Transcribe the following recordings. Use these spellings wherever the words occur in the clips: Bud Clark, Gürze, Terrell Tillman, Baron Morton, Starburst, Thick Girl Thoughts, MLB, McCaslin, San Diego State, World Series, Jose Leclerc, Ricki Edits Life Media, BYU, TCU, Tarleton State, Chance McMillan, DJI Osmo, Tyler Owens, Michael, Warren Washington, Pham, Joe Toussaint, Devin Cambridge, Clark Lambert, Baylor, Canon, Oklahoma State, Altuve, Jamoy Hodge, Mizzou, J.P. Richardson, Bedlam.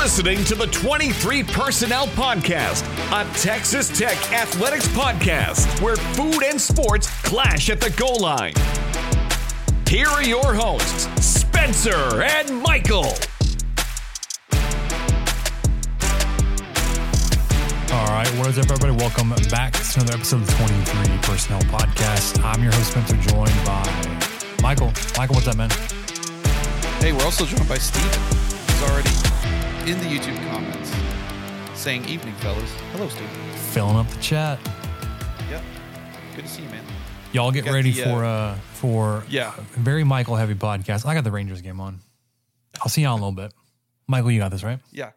listening to the 23 Personnel Podcast, a Texas Tech athletics podcast where food and sports clash at the goal line. Here are your hosts, Spencer and Michael. All right, what is up, everybody? Welcome back to another episode of the 23 Personnel Podcast. I'm your host, Spencer, joined by Michael. Michael, what's up, man? Hey, we're also joined by Steve, who's already in the YouTube comments saying, "Evening, fellas." Hello, Steve. Filling up the chat. Yep. Good to see you, man. Y'all get ready for a very Michael-heavy podcast. I got the Rangers game on. I'll see y'all in a little bit. Michael, you got this, right? Yeah.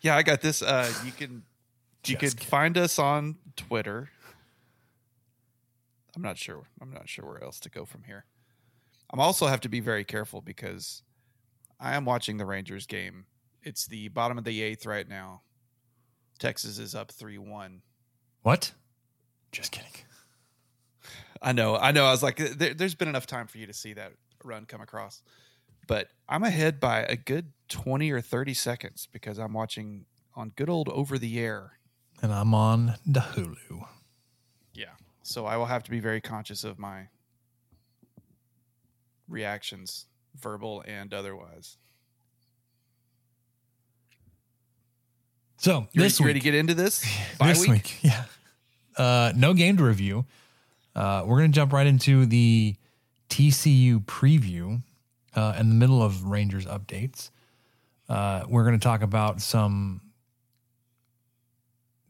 Yeah, I got this. You can find us on Twitter. I'm not sure where else to go from here. I also have to be very careful because I am watching the Rangers game. It's the bottom of the eighth right now. Texas is up 3-1. What? Just kidding. I know. I was like, there's been enough time for you to see that run come across. But I'm ahead by a good 20 or 30 seconds because I'm watching on good old over the air. And I'm on the Hulu. Yeah. So I will have to be very conscious of my reactions, verbal and otherwise. So you ready to get into this? This week? Yeah. No game to review. We're going to jump right into the TCU preview in the middle of Rangers updates. We're going to talk about some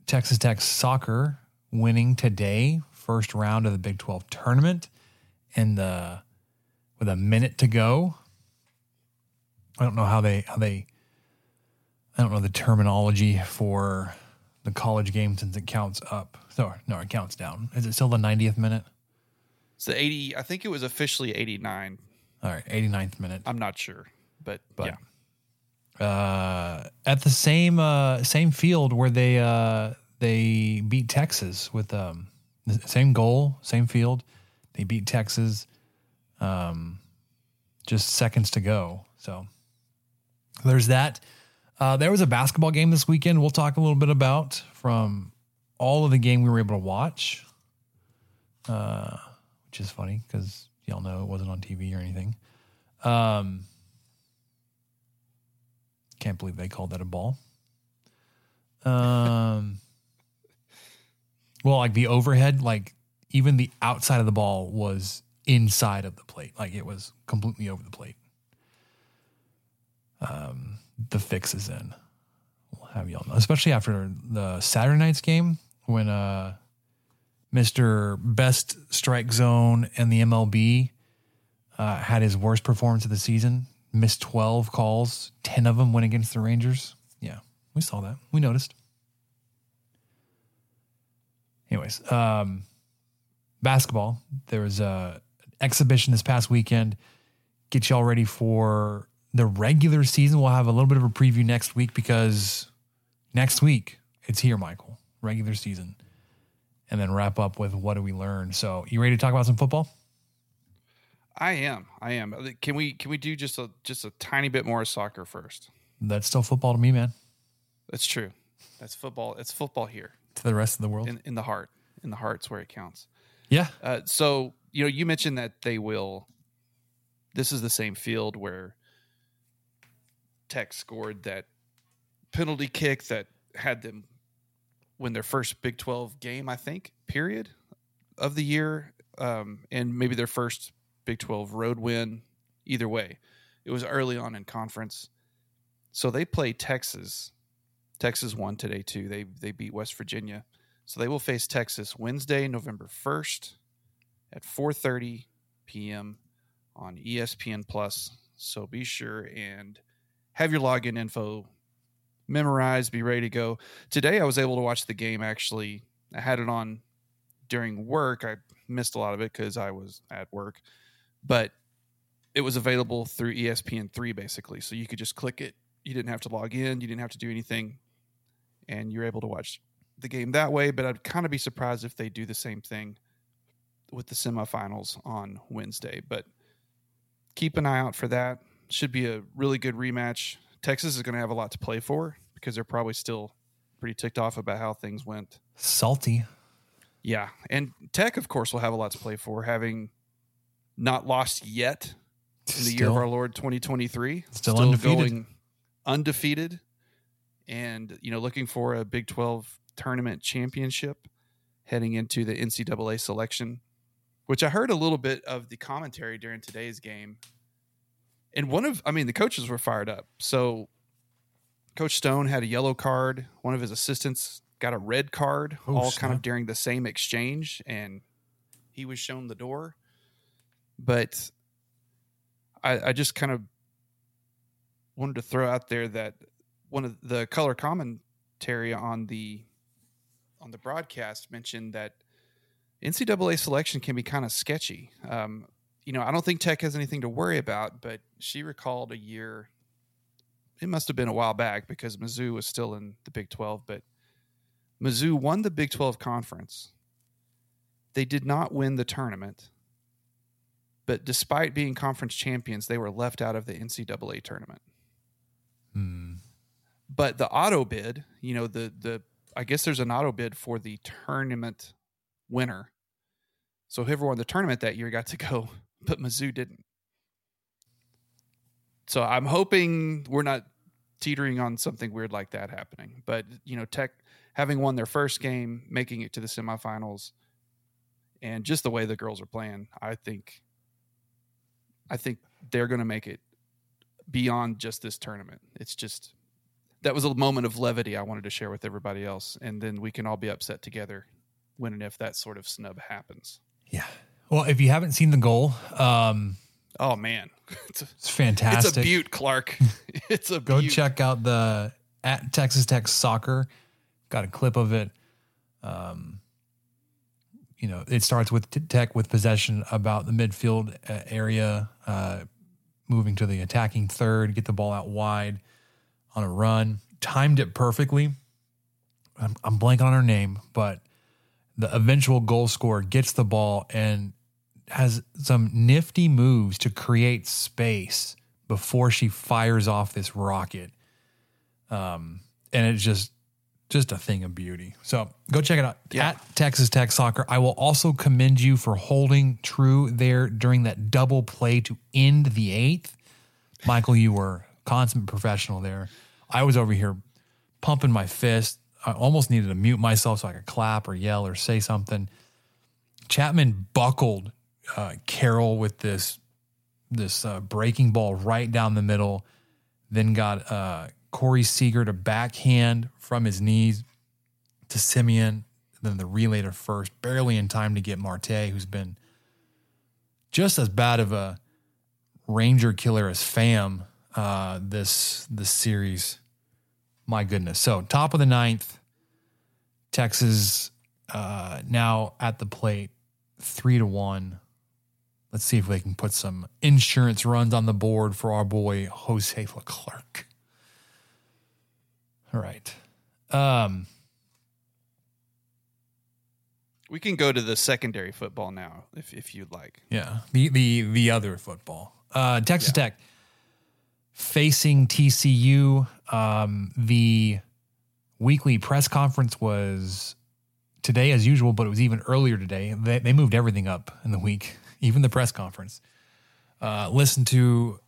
Texas Tech Soccer winning today, first round of the Big 12 tournament, with a minute to go. I don't know I don't know the terminology for the college game since it counts up. No, it counts down. Is it still the 90th minute? It's the 80. I think it was officially 89. All right, 89th minute. I'm not sure, but yeah. At the same field where they beat Texas with the same goal, same field. They beat Texas just seconds to go. So there's that. There was a basketball game this weekend we'll talk a little bit about from all of the game we were able to watch, which is funny because y'all know it wasn't on TV or anything. Can't believe they called that a ball. Well, like the overhead, like even the outside of the ball was inside of the plate. Like it was completely over the plate. The fix is in. We'll have y'all know, especially after the Saturday night's game when Mr. Best Strike Zone and the MLB had his worst performance of the season. Missed 12 calls, 10 of them went against the Rangers. Yeah, we saw that. We noticed. Anyways, basketball. There was an exhibition this past weekend. Get y'all ready for the regular season. We'll have a little bit of a preview next week because next week it's here, Michael. Regular season. And then wrap up with what do we learn. So you ready to talk about some football? I am. Can we do just a tiny bit more soccer first? That's still football to me, man. That's true. That's football. It's football here. To the rest of the world. In the heart. In the heart's where it counts. Yeah. So, you mentioned that this is the same field where Tech scored that penalty kick that had them win their first Big 12 game, I think, period, of the year, and maybe their first Big 12 road win. Either way, it was early on in conference. So they play Texas. Texas won today too. They beat West Virginia. So they will face Texas Wednesday, November 1st at 4:30 p.m. on ESPN Plus. So be sure and have your login info memorized, be ready to go. Today I was able to watch the game actually. I had it on during work. I missed a lot of it because I was at work. But it was available through ESPN3, basically. So you could just click it. You didn't have to log in. You didn't have to do anything. And you're able to watch the game that way. But I'd kind of be surprised if they do the same thing with the semifinals on Wednesday. But keep an eye out for that. Should be a really good rematch. Texas is going to have a lot to play for because they're probably still pretty ticked off about how things went. Salty. Yeah. And Tech, of course, will have a lot to play for, having not lost yet in the year of our Lord 2023. Still undefeated. Going undefeated and, you know, looking for a Big 12 tournament championship heading into the NCAA selection, which I heard a little bit of the commentary during today's game. And the coaches were fired up. So Coach Stone had a yellow card. One of his assistants got a red card, kind of during the same exchange, and he was shown the door. But I just kind of wanted to throw out there that one of the color commentary on the broadcast mentioned that NCAA selection can be kind of sketchy. I don't think Tech has anything to worry about, but she recalled a year. It must have been a while back because Mizzou was still in the Big 12, but Mizzou won the Big 12 conference. They did not win the tournament, but despite being conference champions, they were left out of the NCAA tournament. But the auto bid, I guess there's an auto bid for the tournament winner. So whoever won the tournament that year got to go, but Mizzou didn't. So I'm hoping we're not teetering on something weird like that happening. But, Tech having won their first game, making it to the semifinals, and just the way the girls are playing, I think they're going to make it beyond just this tournament. It's just that was a moment of levity I wanted to share with everybody else, and then we can all be upset together when and if that sort of snub happens. Yeah. Well, if you haven't seen the goal, oh man, it's fantastic. It's a beaut, Clark. It's a go beaut. Check out the at Texas Tech Soccer. Got a clip of it. It starts with Tech with possession about the midfield area, moving to the attacking third, get the ball out wide on a run, timed it perfectly. I'm blanking on her name, but the eventual goal scorer gets the ball and has some nifty moves to create space before she fires off this rocket. And it's just a thing of beauty. So go check it out. Yeah. At Texas Tech Soccer. I will also commend you for holding true there during that double play to end the eighth. Michael, you were a consummate professional there. I was over here pumping my fist. I almost needed to mute myself so I could clap or yell or say something. Chapman buckled Carroll with this breaking ball right down the middle, then got Corey Seager to backhand from his knees to Simeon, then the relay to first, barely in time to get Marte, who's been just as bad of a Ranger killer as Pham this series. My goodness. So top of the ninth, Texas now at the plate, 3-1. Let's see if we can put some insurance runs on the board for our boy, Jose Leclerc. All right. We can go to the secondary football now if you'd like. Yeah. The other football, Texas Tech facing TCU. The weekly press conference was today as usual, but it was even earlier today. They moved everything up in the week, even the press conference. Listen to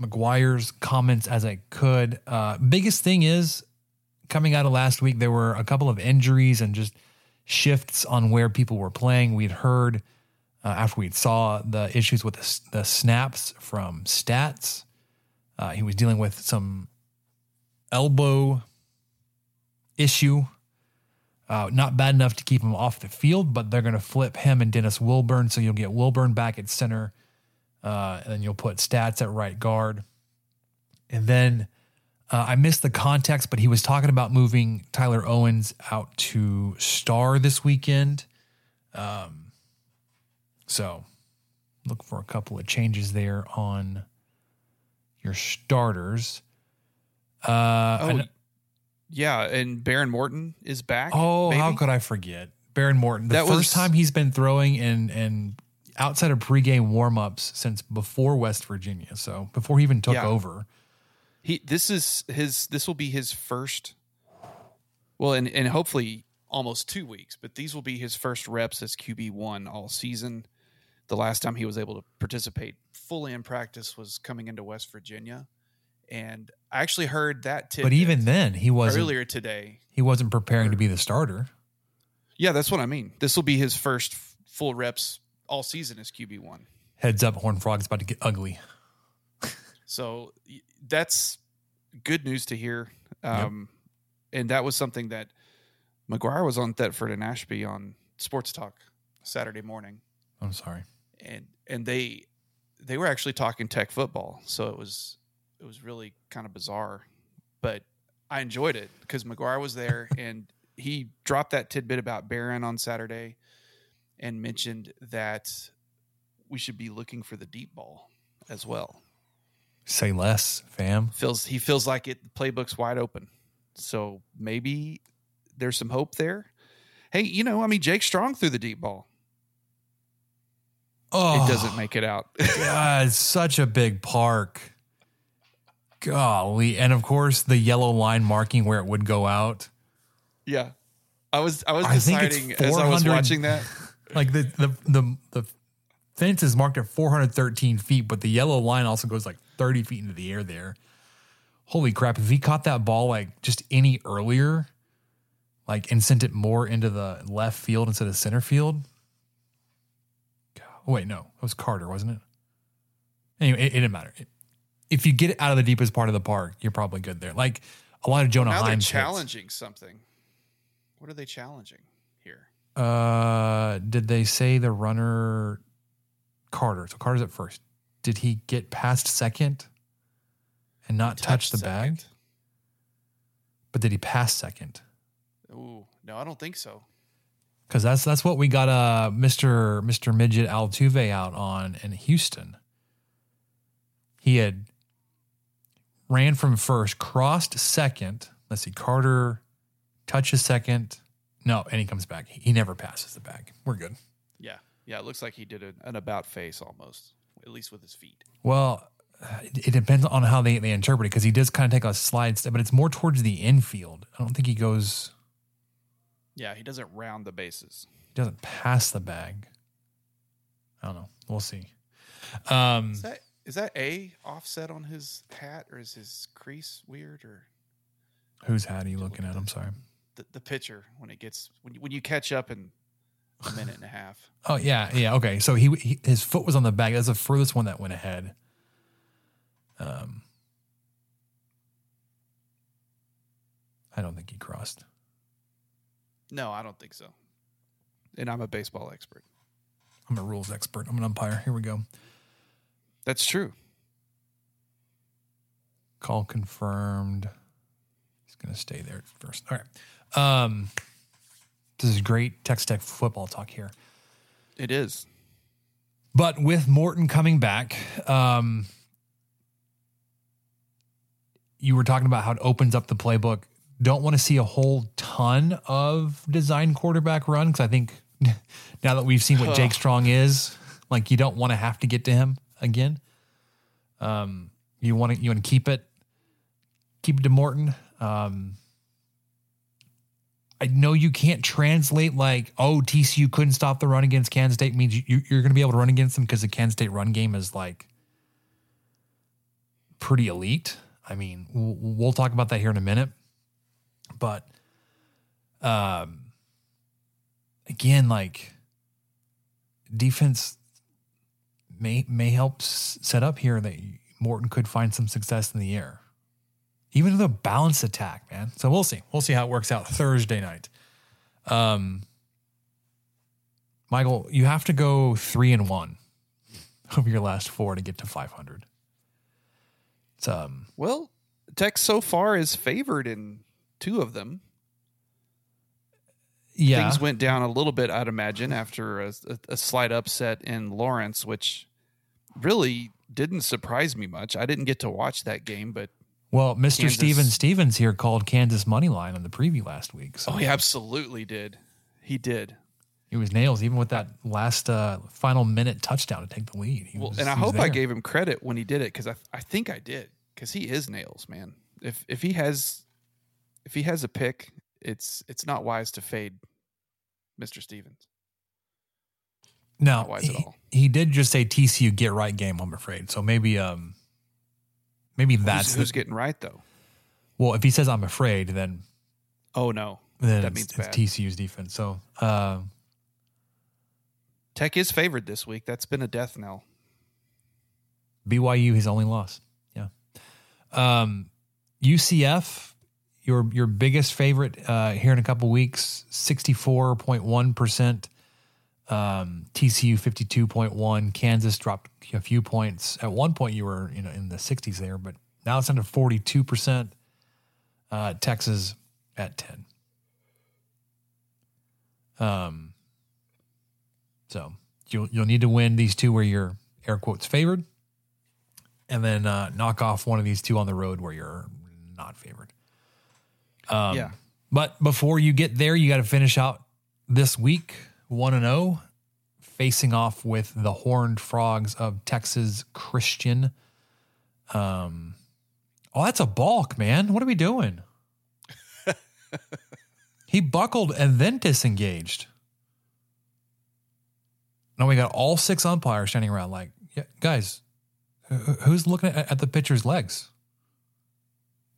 McGuire's comments as I could. Biggest thing is coming out of last week, there were a couple of injuries and just shifts on where people were playing. We'd heard after we saw the issues with the snaps from Stats. He was dealing with some elbow issue. Not bad enough to keep him off the field, but they're going to flip him and Dennis Wilburn. So you'll get Wilburn back at center. And then you'll put Stats at right guard. And then I missed the context, but he was talking about moving Tyler Owens out to star this weekend. So look for a couple of changes there on your starters. And Baron Morton is back. Oh, baby. How could I forget Baron Morton? That was the first time he's been throwing and outside of pregame warmups since before West Virginia. So before he even took over. This will be his first. Well, and hopefully almost 2 weeks, but these will be his first reps as QB1 all season. The last time he was able to participate fully in practice was coming into West Virginia. And I actually heard that tidbit. But even then, he wasn't earlier today. He wasn't preparing to be the starter. Yeah, that's what I mean. This will be his first full reps all season as QB1. Heads up, Horned Frog's about to get ugly. So that's good news to hear. Yep. And that was something that McGuire was on Thetford and Ashby on Sports Talk Saturday morning. I'm sorry. And they were actually talking Tech football, so it was really kind of bizarre, but I enjoyed it because McGuire was there and he dropped that tidbit about Baron on Saturday and mentioned that we should be looking for the deep ball as well. Say less, fam. He feels like it. The playbook's wide open, so maybe there's some hope there. Hey, Jake Strong threw the deep ball. Oh, it doesn't make it out. God, it's such a big park. Golly. And of course the yellow line marking where it would go out. Yeah. I was deciding as I was watching that. Like the fence is marked at 413 feet, but the yellow line also goes like 30 feet into the air there. Holy crap. If he caught that ball like just any earlier, like and sent it more into the left field instead of center field. Oh, wait, no. It was Carter, wasn't it? Anyway, it didn't matter. If you get it out of the deepest part of the park, you're probably good there. Like a lot of Jonah Heim. Now they're challenging something. What are they challenging here? Did they say the runner Carter? So Carter's at first. Did he get past second and not touch the second bag? But did he pass second? Ooh, no, I don't think so. Because that's what we got Mr. Midget Altuve out on in Houston. He had ran from first, crossed second. Let's see, Carter touches second. No, and he comes back. He never passes the bag. We're good. Yeah. Yeah, it looks like he did an about face almost, at least with his feet. Well, it depends on how they interpret it because he does kind of take a slide step, but it's more towards the infield. I don't think he goes... Yeah, he doesn't round the bases. He doesn't pass the bag. I don't know. We'll see. Is that a offset on his hat, or is his crease weird? Or whose hat are you looking at? I'm sorry. The pitcher when it gets when you catch up in a minute and a half. Oh yeah. Okay, so his foot was on the bag. That's the furthest one that went ahead. I don't think he crossed. No, I don't think so. And I'm a baseball expert. I'm a rules expert. I'm an umpire. Here we go. That's true. Call confirmed. He's going to stay there at first. All right. This is great Texas Tech football talk here. It is. But with Morton coming back, you were talking about how it opens up the playbook. Don't want to see a whole ton of design quarterback run because I think now that we've seen what Jake Strong is, like you don't want to have to get to him again. You want to keep it to Morton. I know you can't translate like, oh, TCU couldn't stop the run against Kansas State means you're going to be able to run against them because the Kansas State run game is like pretty elite. I mean, we'll talk about that here in a minute. But, again, like defense may help set up here that Morton could find some success in the air, even with a balanced attack, man. So we'll see how it works out Thursday night. Michael, you have to go 3-1 over your last four to get to 500. It's, well, Tech so far is favored in two of them. Yeah. Things went down a little bit, I'd imagine, after a slight upset in Lawrence, which really didn't surprise me much. I didn't get to watch that game, but... Well, Mr. Stevens here called Kansas Moneyline on the preview last week. So. Oh, he absolutely did. He did. He was nails, even with that last final minute touchdown to take the lead. I hope I gave him credit when he did it, because I think I did. because he is nails, man. If he has a pick, it's not wise to fade Mr. Stevens. No, not wise at all. He did just say TCU get right game, I'm afraid. So maybe that's who's getting right though. Well, if he says I'm afraid, then oh no, then that means it's TCU's defense. So Tech is favored this week. That's been a death knell. BYU, his only loss. Yeah. UCF, your biggest favorite here in a couple weeks, 64.1%. TCU 52.1%. Kansas dropped a few points. At one point, you were in the 60s there, but now it's under 42%. Texas at 10%. So you'll need to win these two where you're air quotes favored, and then knock off one of these two on the road where you're not favored. Yeah. But before you get there, you got to finish out this week 1-0, facing off with the Horned Frogs of Texas Christian. Oh, that's a balk, man. What are we doing? He buckled and then disengaged. Now we got all six umpires standing around like, yeah, guys, who's looking at the pitcher's legs?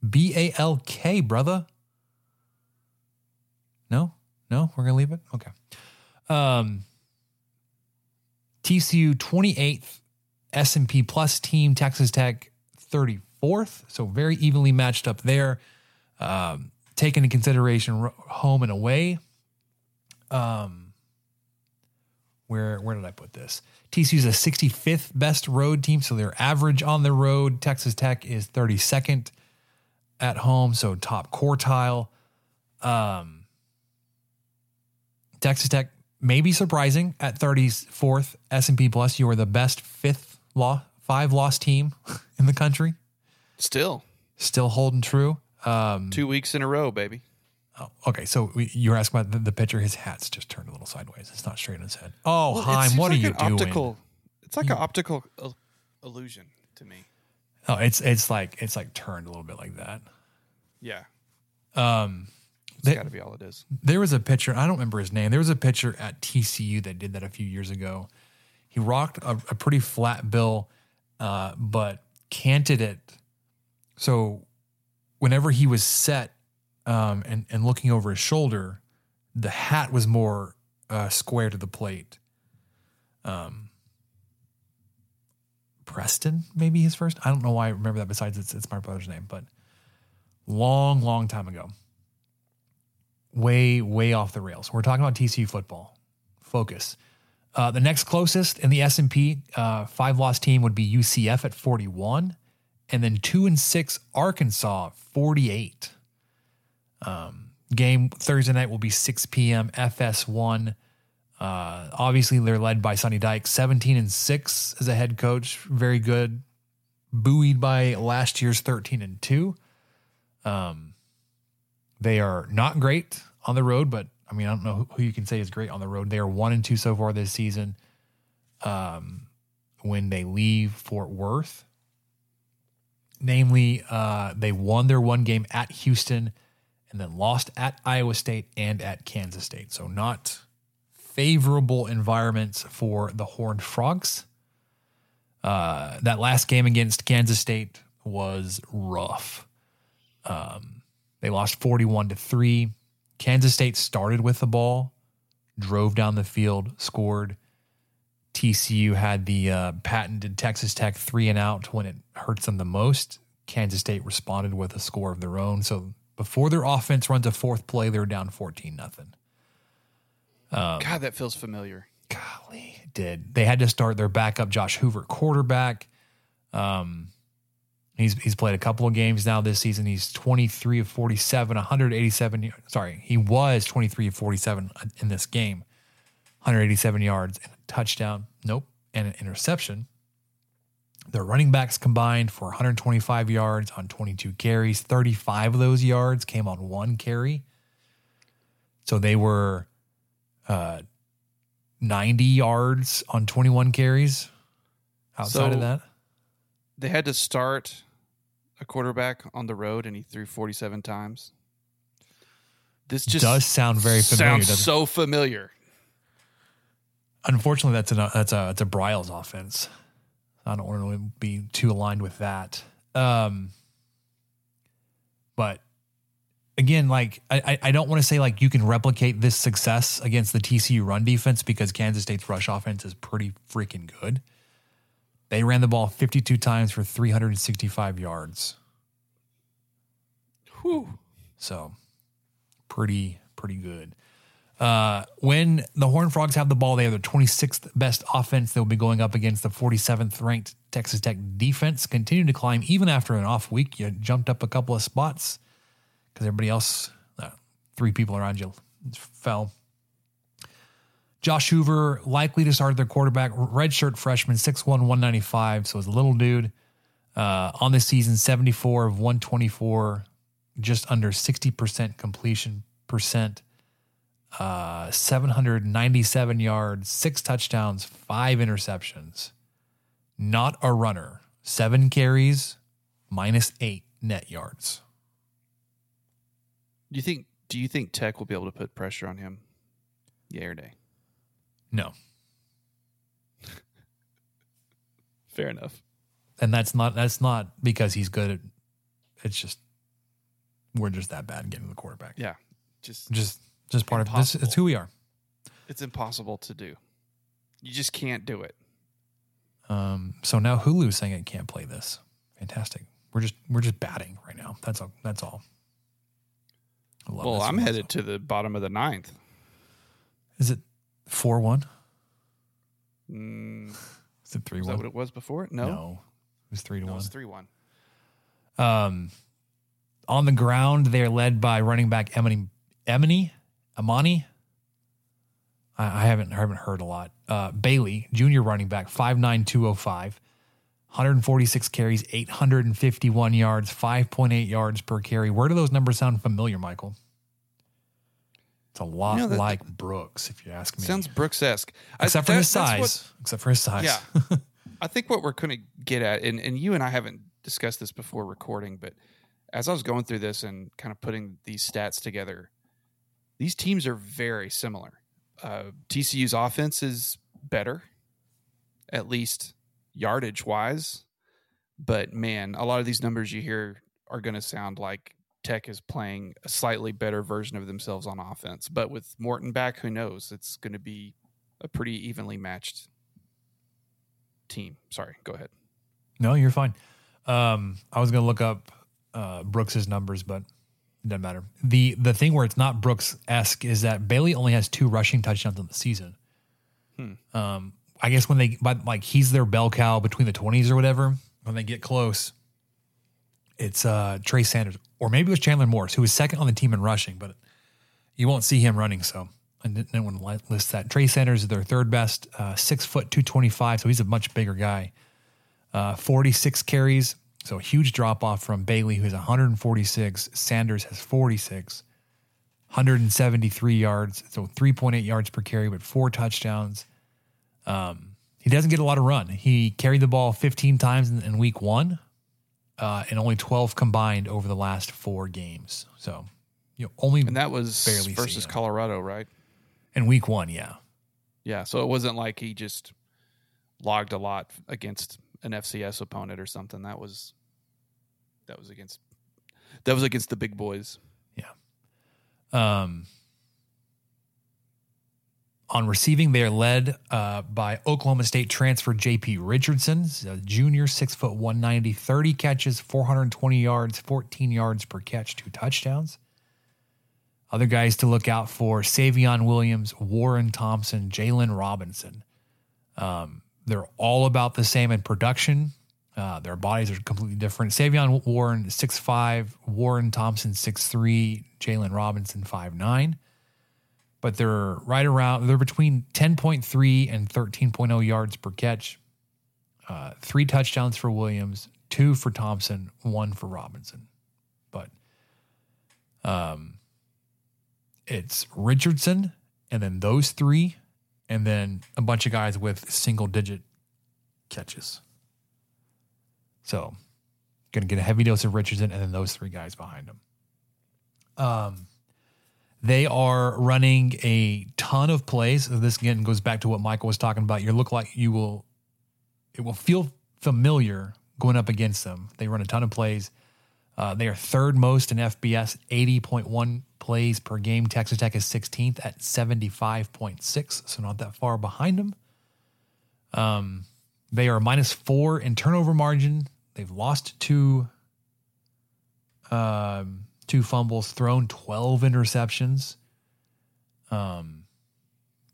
BALK, brother. No, we're going to leave it. Okay. TCU 28th, S&P Plus team, Texas Tech 34th. So very evenly matched up there. Taking into consideration home and away. Where did I put this? TCU's a 65th best road team, so they're average on the road. Texas Tech is 32nd at home, so top quartile. Texas Tech may be surprising at 34th. S&P Plus, you are the best five-loss team in the country. Still holding true. 2 weeks in a row, baby. Oh, okay, so you were asking about the pitcher. His hat's just turned a little sideways. It's not straight on his head. Oh, well, Heim, what like are you doing? It's like an optical illusion to me. Oh, it's like turned a little bit like that. Yeah. That's got to be all it is. There was a pitcher. I don't remember his name. There was a pitcher at TCU that did that a few years ago. He rocked a pretty flat bill, but canted it. So whenever he was set, and looking over his shoulder, the hat was more square to the plate. Preston, maybe his first. I don't know why I remember that. Besides, it's my brother's name, but long time ago, way off the rails. We're talking about TCU football. Focus. The next closest in the S&P 5-loss team would be UCF at 41, and then 2-6 Arkansas 48. Game Thursday night will be 6 p.m. FS1. Obviously they're led by Sonny Dykes, 17-6 as a head coach. Very good. Buoyed by last year's 13-2. They are not great on the road, but I mean, I don't know who you can say is great on the road. They are 1-2 so far this season. When they leave Fort Worth, namely, they won their one game at Houston, and then lost at Iowa State and at Kansas State. So not favorable environments for the Horned Frogs. That last game against Kansas State was rough. They lost 41-3. Kansas State started with the ball, drove down the field, scored. TCU had the patented Texas Tech 3-and-out when it hurts them the most. Kansas State responded with a score of their own. So before their offense runs a fourth play, they're down 14-0. God, that feels familiar. Golly, it did. They had to start their backup Josh Hoover, quarterback. He's played a couple of games now this season. He's 23 of 47, 187. Sorry, he was 23 of 47 in this game, 187 yards and a touchdown. Nope, and an interception. Their running backs combined for 125 yards on 22 carries. 35 of those yards came on one carry. So they were 90 yards on 21 carries outside of that. They had to start a quarterback on the road, and he threw 47 times. This just does sound very familiar. Sounds so familiar. Unfortunately, that's a Briles offense. I don't want to be too aligned with that. But again, like I don't want to say like you can replicate this success against the TCU run defense because Kansas State's rush offense is pretty freaking good. They ran the ball 52 times for 365 yards. Whew. So pretty good. When the Horned Frogs have the ball, they have their 26th best offense. They'll be going up against the 47th ranked Texas Tech defense. Continue to climb even after an off week. You jumped up a couple of spots because everybody else, three people around you, fell. Josh Hoover likely to start their quarterback, redshirt freshman, 6'1", 195. So it's a little dude. On this season, 74 of 124, just under 60% completion percent. 797 yards, 6 touchdowns, 5 interceptions. Not a runner. 7 carries, -8 net yards. Do you think Tech will be able to put pressure on him? Yay or nay? No. Fair enough. And that's not because he's good at, it's just we're just that bad getting the quarterback. Yeah. Just part impossible. Of this. It's who we are. It's impossible to do. You just can't do it. So now Hulu's saying it can't play this. Fantastic. We're just batting right now. That's all. Well, I'm headed to the bottom of the ninth. Is it 4-1? Is it 3-1? Is that what it was before? No. It was 3-1. It was 3-1. On the ground, they're led by running back Amani, I haven't heard a lot. Bailey, junior running back, 5'9", 205, 146 carries, 851 yards, 5.8 yards per carry. Where do those numbers sound familiar, Michael? It's a lot like Brooks, if you ask me. Sounds Brooks-esque. Except for his size. Yeah. I think what we're going to get at, and you and I haven't discussed this before recording, but as I was going through this and kind of putting these stats together, these teams are very similar. TCU's offense is better, at least yardage-wise. But, man, a lot of these numbers you hear are going to sound like Tech is playing a slightly better version of themselves on offense. But with Morton back, who knows? It's going to be a pretty evenly matched team. Sorry, go ahead. No, you're fine. I was going to look up Brooks's numbers, but doesn't matter. The thing where it's not Brooks-esque is that Bailey only has 2 rushing touchdowns on the season. I guess when he's their bell cow between the 20s or whatever, when they get close, it's Trey Sanders, or maybe it was Chandler Morris, who was second on the team in rushing, but you won't see him running, so I didn't want to list that. Trey Sanders is their third best, 6 foot 225, so he's a much bigger guy. 46 carries. So a huge drop-off from Bailey, who's 146. Sanders has 46, 173 yards, so 3.8 yards per carry, but 4 touchdowns. He doesn't get a lot of run. He carried the ball 15 times in week one and only 12 combined over the last 4 games. So only and that was barely versus Colorado, right? In week one, yeah. Yeah, so it wasn't like he just logged a lot against an FCS opponent or something. That was against the big boys. Yeah. On receiving, they are led by Oklahoma State transfer J.P. Richardson, a junior, 6 foot 190, 30 catches, 420 yards, 14 yards per catch, 2 touchdowns. Other guys to look out for: Savion Williams, Warren Thompson, Jalen Robinson. They're all about the same in production. Their bodies are completely different. Savion Warren, 6'5", Warren Thompson, 6'3", Jalen Robinson, 5'9". But they're between 10.3 and 13.0 yards per catch. 3 touchdowns for Williams, 2 for Thompson, 1 for Robinson. But it's Richardson and then those 3, and then a bunch of guys with single-digit catches. So Going to get a heavy dose of Richardson and then those three guys behind him. They are running a ton of plays. This again goes back to what Michael was talking about. It will feel familiar going up against them. They run a ton of plays. They are third most in FBS, 80.1 plays per game. Texas Tech is 16th at 75.6, so not that far behind them. They are -4 in turnover margin. They've lost two fumbles, thrown 12 interceptions.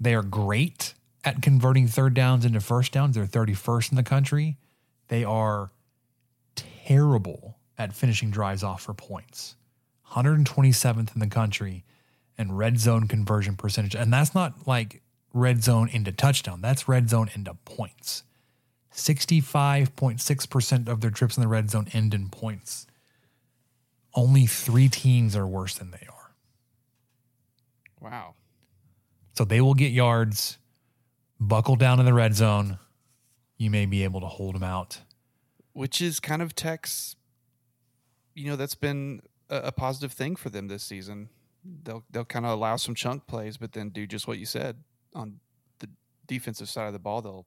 They are great at converting third downs into first downs. They're 31st in the country. They are terrible at finishing drives off for points. 127th in the country in red zone conversion percentage. And that's not like red zone into touchdown. That's red zone into points. 65.6% of their trips in the red zone end in points. Only three teams are worse than they are. Wow. So they will get yards, buckle down in the red zone. You may be able to hold them out. Which is kind of Tech's, that's been a positive thing for them this season. They'll kind of allow some chunk plays, but then do just what you said. On the defensive side of the ball, they'll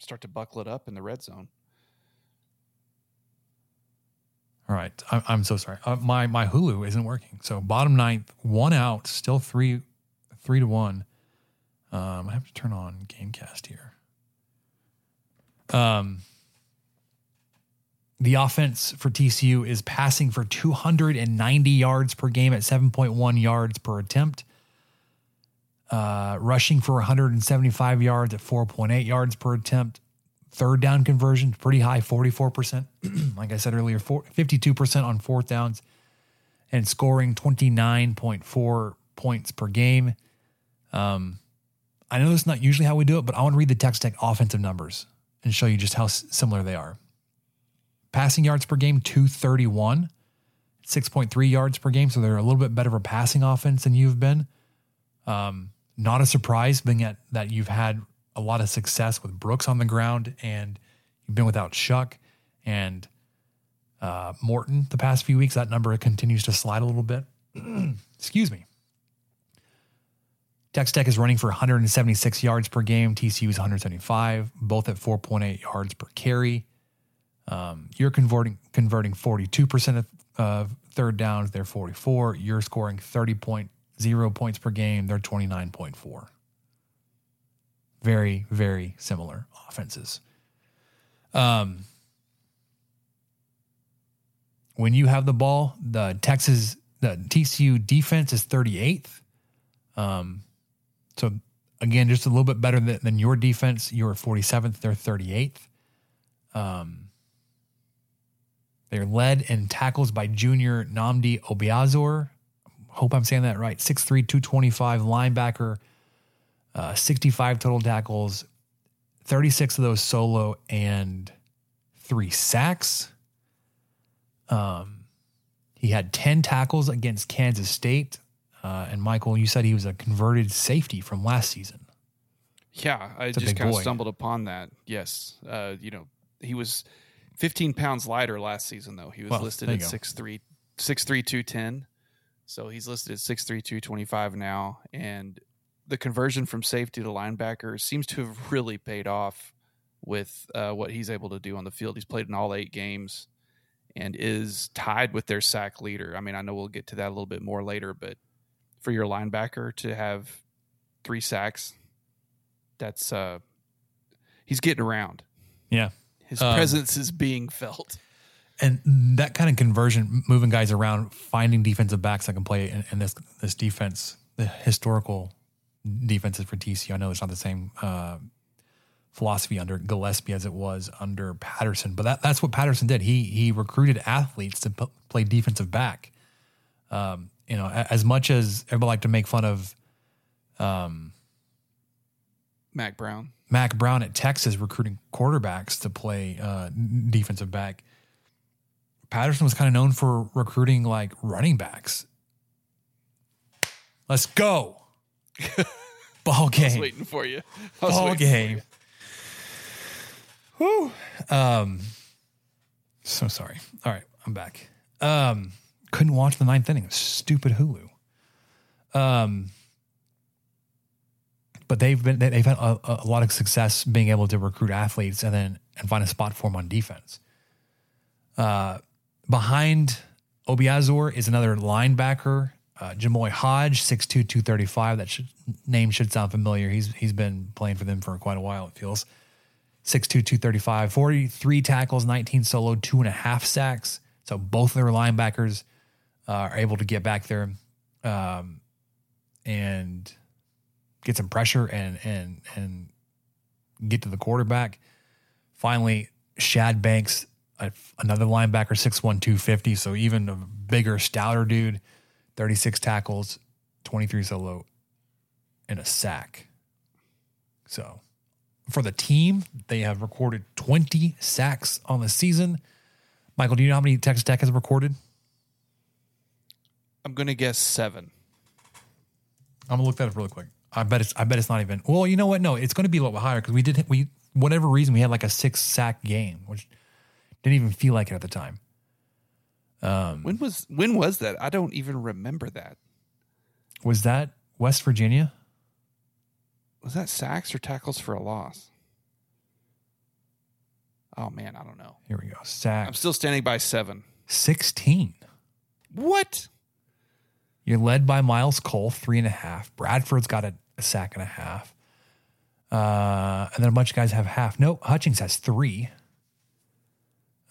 start to buckle it up in the red zone. All right. I'm so sorry. My Hulu isn't working. So bottom ninth, one out, still 3-1. I have to turn on Gamecast here. The offense for TCU is passing for 290 yards per game at 7.1 yards per attempt. Rushing for 175 yards at 4.8 yards per attempt. Third down conversion, pretty high, 44%. Like I said earlier, 52% on fourth downs. And scoring 29.4 points per game. I know that's not usually how we do it, but I want to read the Texas Tech offensive numbers and show you just how similar they are. Passing yards per game, 231. 6.3 yards per game, so they're a little bit better of a passing offense than you've been. Not a surprise being that you've had a lot of success with Brooks on the ground and you've been without Shuck and Morton the past few weeks. That number continues to slide a little bit. Excuse me. Texas Tech is running for 176 yards per game. TCU is 175, both at 4.8 yards per carry. You're converting 42% of third downs. They're 44. You're scoring 30.0 points per game. They're 29.4. Very, very similar offenses. When you have the ball, the TCU defense is 38th. So again, just a little bit better than your defense. You're 47th. They're 38th. They're led in tackles by junior Nnamdi Obiazor. Hope I'm saying that right. 6'3", 225 linebacker, 65 total tackles, 36 of those solo, and 3 sacks. He had 10 tackles against Kansas State. And Michael, you said he was a converted safety from last season. Yeah, I just kind of stumbled upon that. Yes. He was 15 pounds lighter last season, though. He was listed at 6'3", 210. So he's listed at 6'3", 225 now. And the conversion from safety to linebacker seems to have really paid off with what he's able to do on the field. He's played in all 8 games and is tied with their sack leader. I mean, I know we'll get to that a little bit more later, but for your linebacker to have 3 sacks, that's he's getting around. Yeah. His presence is being felt. And that kind of conversion, moving guys around, finding defensive backs that can play in this defense, the historical defenses for TCU. I know it's not the same philosophy under Gillespie as it was under Patterson, but that's what Patterson did. He recruited athletes to play defensive back. As much as everybody like to make fun of Mack Brown at Texas recruiting quarterbacks to play defensive back, Patterson was kind of known for recruiting like running backs. Let's go. Ball game. I was waiting for you. Ball game. Woo. So sorry. All right, I'm back. Couldn't watch the ninth inning. Stupid Hulu. But they've had a lot of success being able to recruit athletes and find a spot for them on defense. Behind Obiazor is another linebacker, Jamoy Hodge, 6'2", 235. That name should sound familiar. He's been playing for them for quite a while, it feels. 6'2", 235, 43 tackles, 19 solo, 2.5 sacks. So both of their linebackers are able to get back there and get some pressure and get to the quarterback. Finally, Shad Banks, another linebacker, 6'1", 250, so even a bigger, stouter dude, 36 tackles, 23 solo, and a sack. So for the team, they have recorded 20 sacks on the season. Michael, do you know how many Texas Tech has recorded? I'm going to guess 7. I'm going to look that up really quick. I bet it's not even. Well, you know what? No, it's going to be a little bit higher because we whatever reason we had like a 6-sack game, which didn't even feel like it at the time. When was that? I don't even remember that. Was that West Virginia? Was that sacks or tackles for a loss? Oh man, I don't know. Here we go. Sacks. I'm still standing by 7. 16. What? You're led by Miles Cole, 3.5. Bradford's got a 1.5 sacks. And then a bunch of guys have 0.5. No, Hutchings has 3.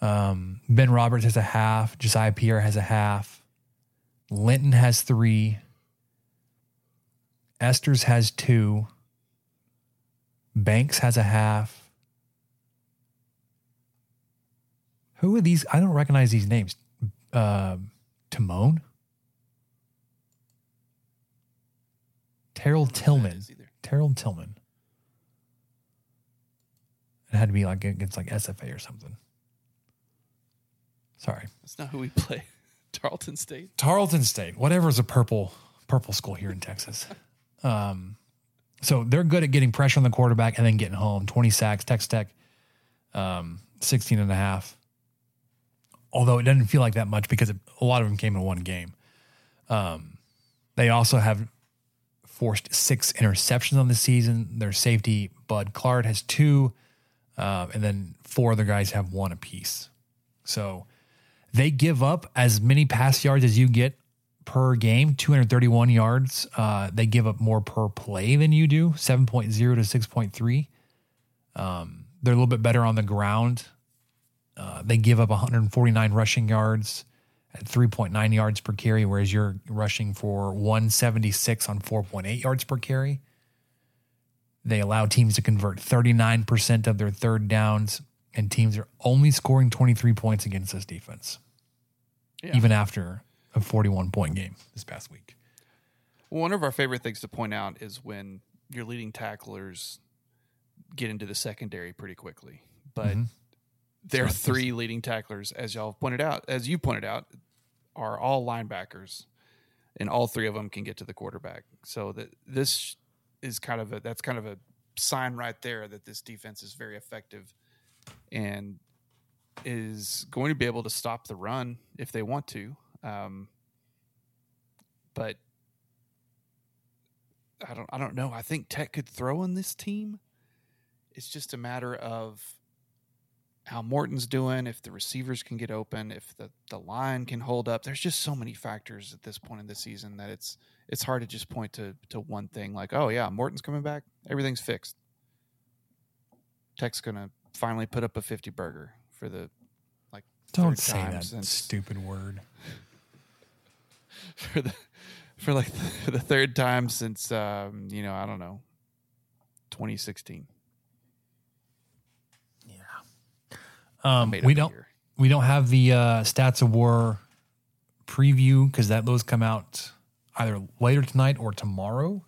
Ben Roberts has 0.5. Josiah Pierre has 0.5. Linton has 3. Esters has 2. Banks has 0.5. Who are these? I don't recognize these names. Timone? Terrell Tillman. Terrell Tillman. It had to be like against like SFA or something. Sorry. That's not who we play. Tarleton State. Tarleton State. Whatever's a purple school here in Texas. So they're good at getting pressure on the quarterback and then getting home. 20 sacks, Texas Tech, 16.5. Although it doesn't feel like that much because a lot of them came in one game. They also have forced 6 interceptions on the season. Their safety, Bud Clark, has 2. And then 4 other guys have 1 apiece. So they give up as many pass yards as you get per game, 231 yards. They give up more per play than you do, 7.0 to 6.3. They're a little bit better on the ground. They give up 149 rushing yards at 3.9 yards per carry, whereas you're rushing for 176 on 4.8 yards per carry. They allow teams to convert 39% of their third downs, and teams are only scoring 23 points against this defense, even after a 41-point game this past week. Well, one of our favorite things to point out is when your leading tacklers get into the secondary pretty quickly, but their 3 leading tacklers, as you pointed out, are all linebackers, and all 3 of them can get to the quarterback. So that this is kind of a sign right there that this defense is very effective and is going to be able to stop the run if they want to. But I don't know. I think Tech could throw in this team. It's just a matter of how Morton's doing, if the receivers can get open, if the line can hold up. There's just so many factors at this point in the season that it's hard to just point to one thing like, oh yeah, Morton's coming back, everything's fixed. Tech's going to finally put up a 50 burger for the don't say that stupid word. for the third time since 2016. Yeah. We don't have the Stats of War preview because those come out either later tonight or tomorrow.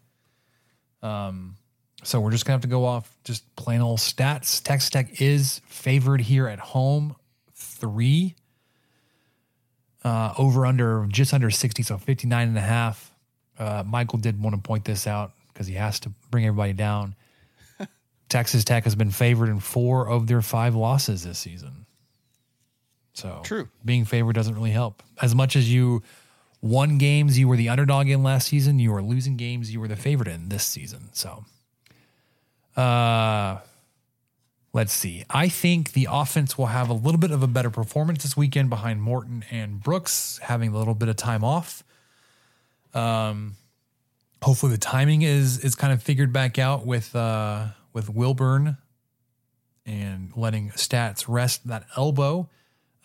So we're just gonna have to go off just plain old stats. Texas Tech is favored here at home, 3, over under just under 60, so 59.5. Michael did want to point this out because he has to bring everybody down. Texas Tech has been favored in 4 of their 5 losses this season. So true. Being favored doesn't really help. As much as you won games you were the underdog in last season, you are losing games you were the favorite in this season. So let's see. I think the offense will have a little bit of a better performance this weekend behind Morton and Brooks having a little bit of time off. Hopefully the timing is kind of figured back out with Wilburn and letting Stats rest that elbow.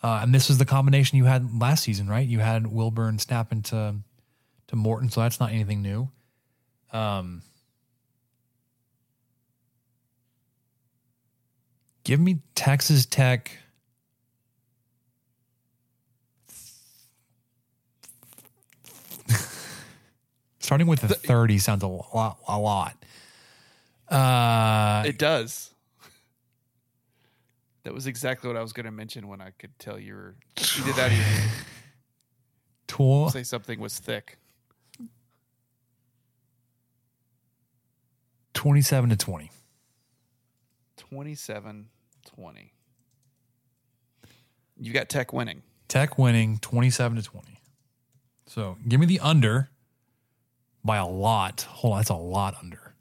And this is the combination you had last season, right? You had Wilburn snap into Morton, so that's not anything new. Give me Texas Tech 30 sounds a lot. It does. That was exactly what I was going to mention when I could tell you were either that or say something was thick. 27-20. 27-20. You got Tech winning. 27-20. So give me the under by a lot. Hold on, that's a lot under.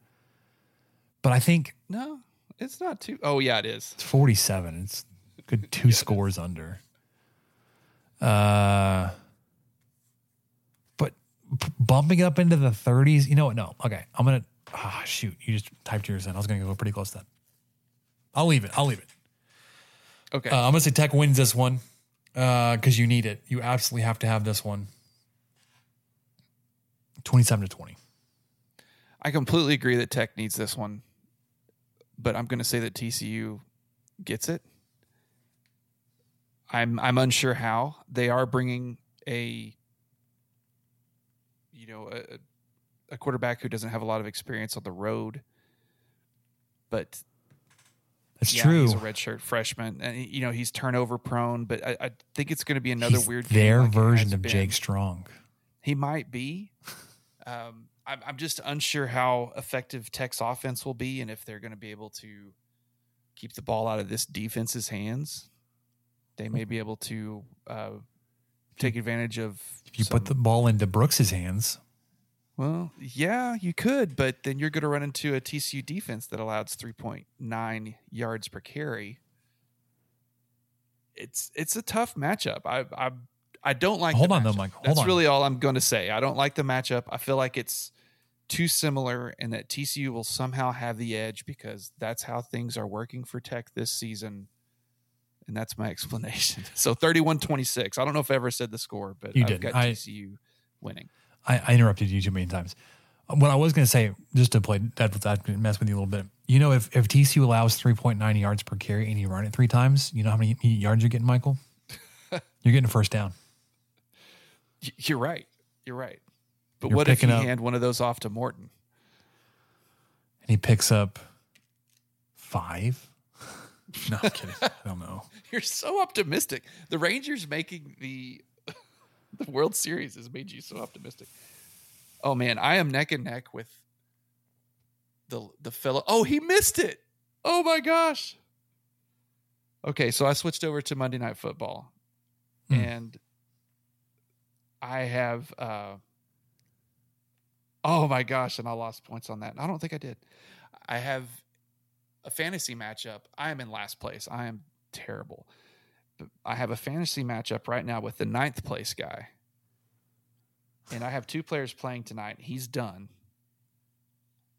But I think no, it's not too. Oh yeah, it is. It's 47. It's a good two scores under. But bumping it up into the 30s. You know what? No. Okay, I'm gonna. Ah, shoot. You just typed yours in. I was gonna go pretty close to that. I'll leave it. Okay. I'm going to say Tech wins this one because you need it. You absolutely have to have this one. 27-20. I completely agree that Tech needs this one, but I'm going to say that TCU gets it. I'm unsure how. They are bringing a quarterback who doesn't have a lot of experience on the road, but that's true. He's a redshirt freshman, and he's turnover prone. But I think it's going to be another weird game. Their version of Jake Strong. He might be. I'm just unsure how effective Tech's offense will be, and if they're going to be able to keep the ball out of this defense's hands. They may be able to take advantage of. If you put the ball into Brooks's hands. Well, yeah, you could, but then you're going to run into a TCU defense that allows 3.9 yards per carry. It's a tough matchup. I don't like. Hold on, though, Mike. That's really all I'm going to say. I don't like the matchup. I feel like it's too similar, and that TCU will somehow have the edge because that's how things are working for Tech this season. And that's my explanation. So 31-26. I don't know if I ever said the score, but I've got TCU winning. I interrupted you too many times. What I was going to say, just to play that mess with you a little bit, if TCU allows 3.9 yards per carry and you run it three times, you know how many yards you're getting, Michael? You're getting a first down. You're right. But what if you hand one of those off to Morton? And he picks up 5? No, I'm kidding. I don't know. You're so optimistic. The Rangers making the World Series has made you so optimistic. Oh man, I am neck and neck with the fellow. Oh, he missed it. Oh my gosh. Okay, so I switched over to Monday Night Football, and I have. Oh my gosh, and I lost points on that. I don't think I did. I have a fantasy matchup. I am in last place. I am terrible. I have a fantasy matchup right now with the 9th place guy. And I have 2 players playing tonight. He's done.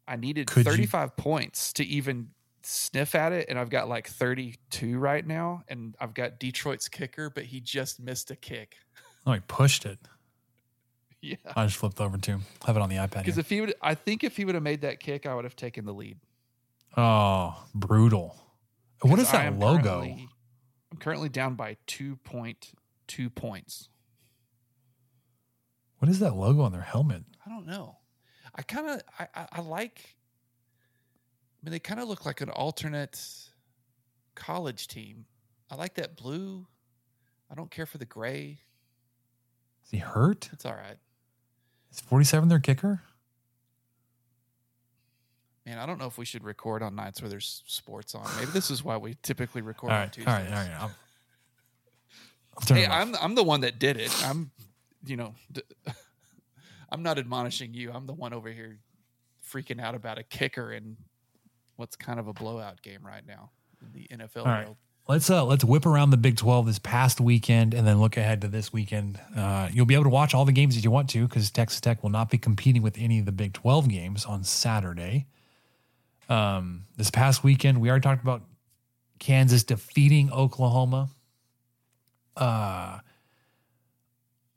I needed 35 points to even sniff at it. And I've got like 32 right now. And I've got Detroit's kicker, but he just missed a kick. Oh, he pushed it. Yeah. I just flipped over to him. I have it on the iPad. Because I think if he would have made that kick, I would have taken the lead. Oh, brutal. What is that logo? I'm currently down by 2.2 points. What is that logo on their helmet? I don't know. They kind of look like an alternate college team. I like that blue. I don't care for the gray. Is he hurt? It's all right. Is 47 their kicker? Man, I don't know if we should record on nights where there's sports on. Maybe this is why we typically record on Tuesdays. All right. Hey, I'm the one that did it. I'm not admonishing you. I'm the one over here freaking out about a kicker in what's kind of a blowout game right now in the NFL world. Right. Let's whip around the Big 12 this past weekend and then look ahead to this weekend. You'll be able to watch all the games that you want to because Texas Tech will not be competing with any of the Big 12 games on Saturday. This past weekend, we already talked about Kansas defeating Oklahoma.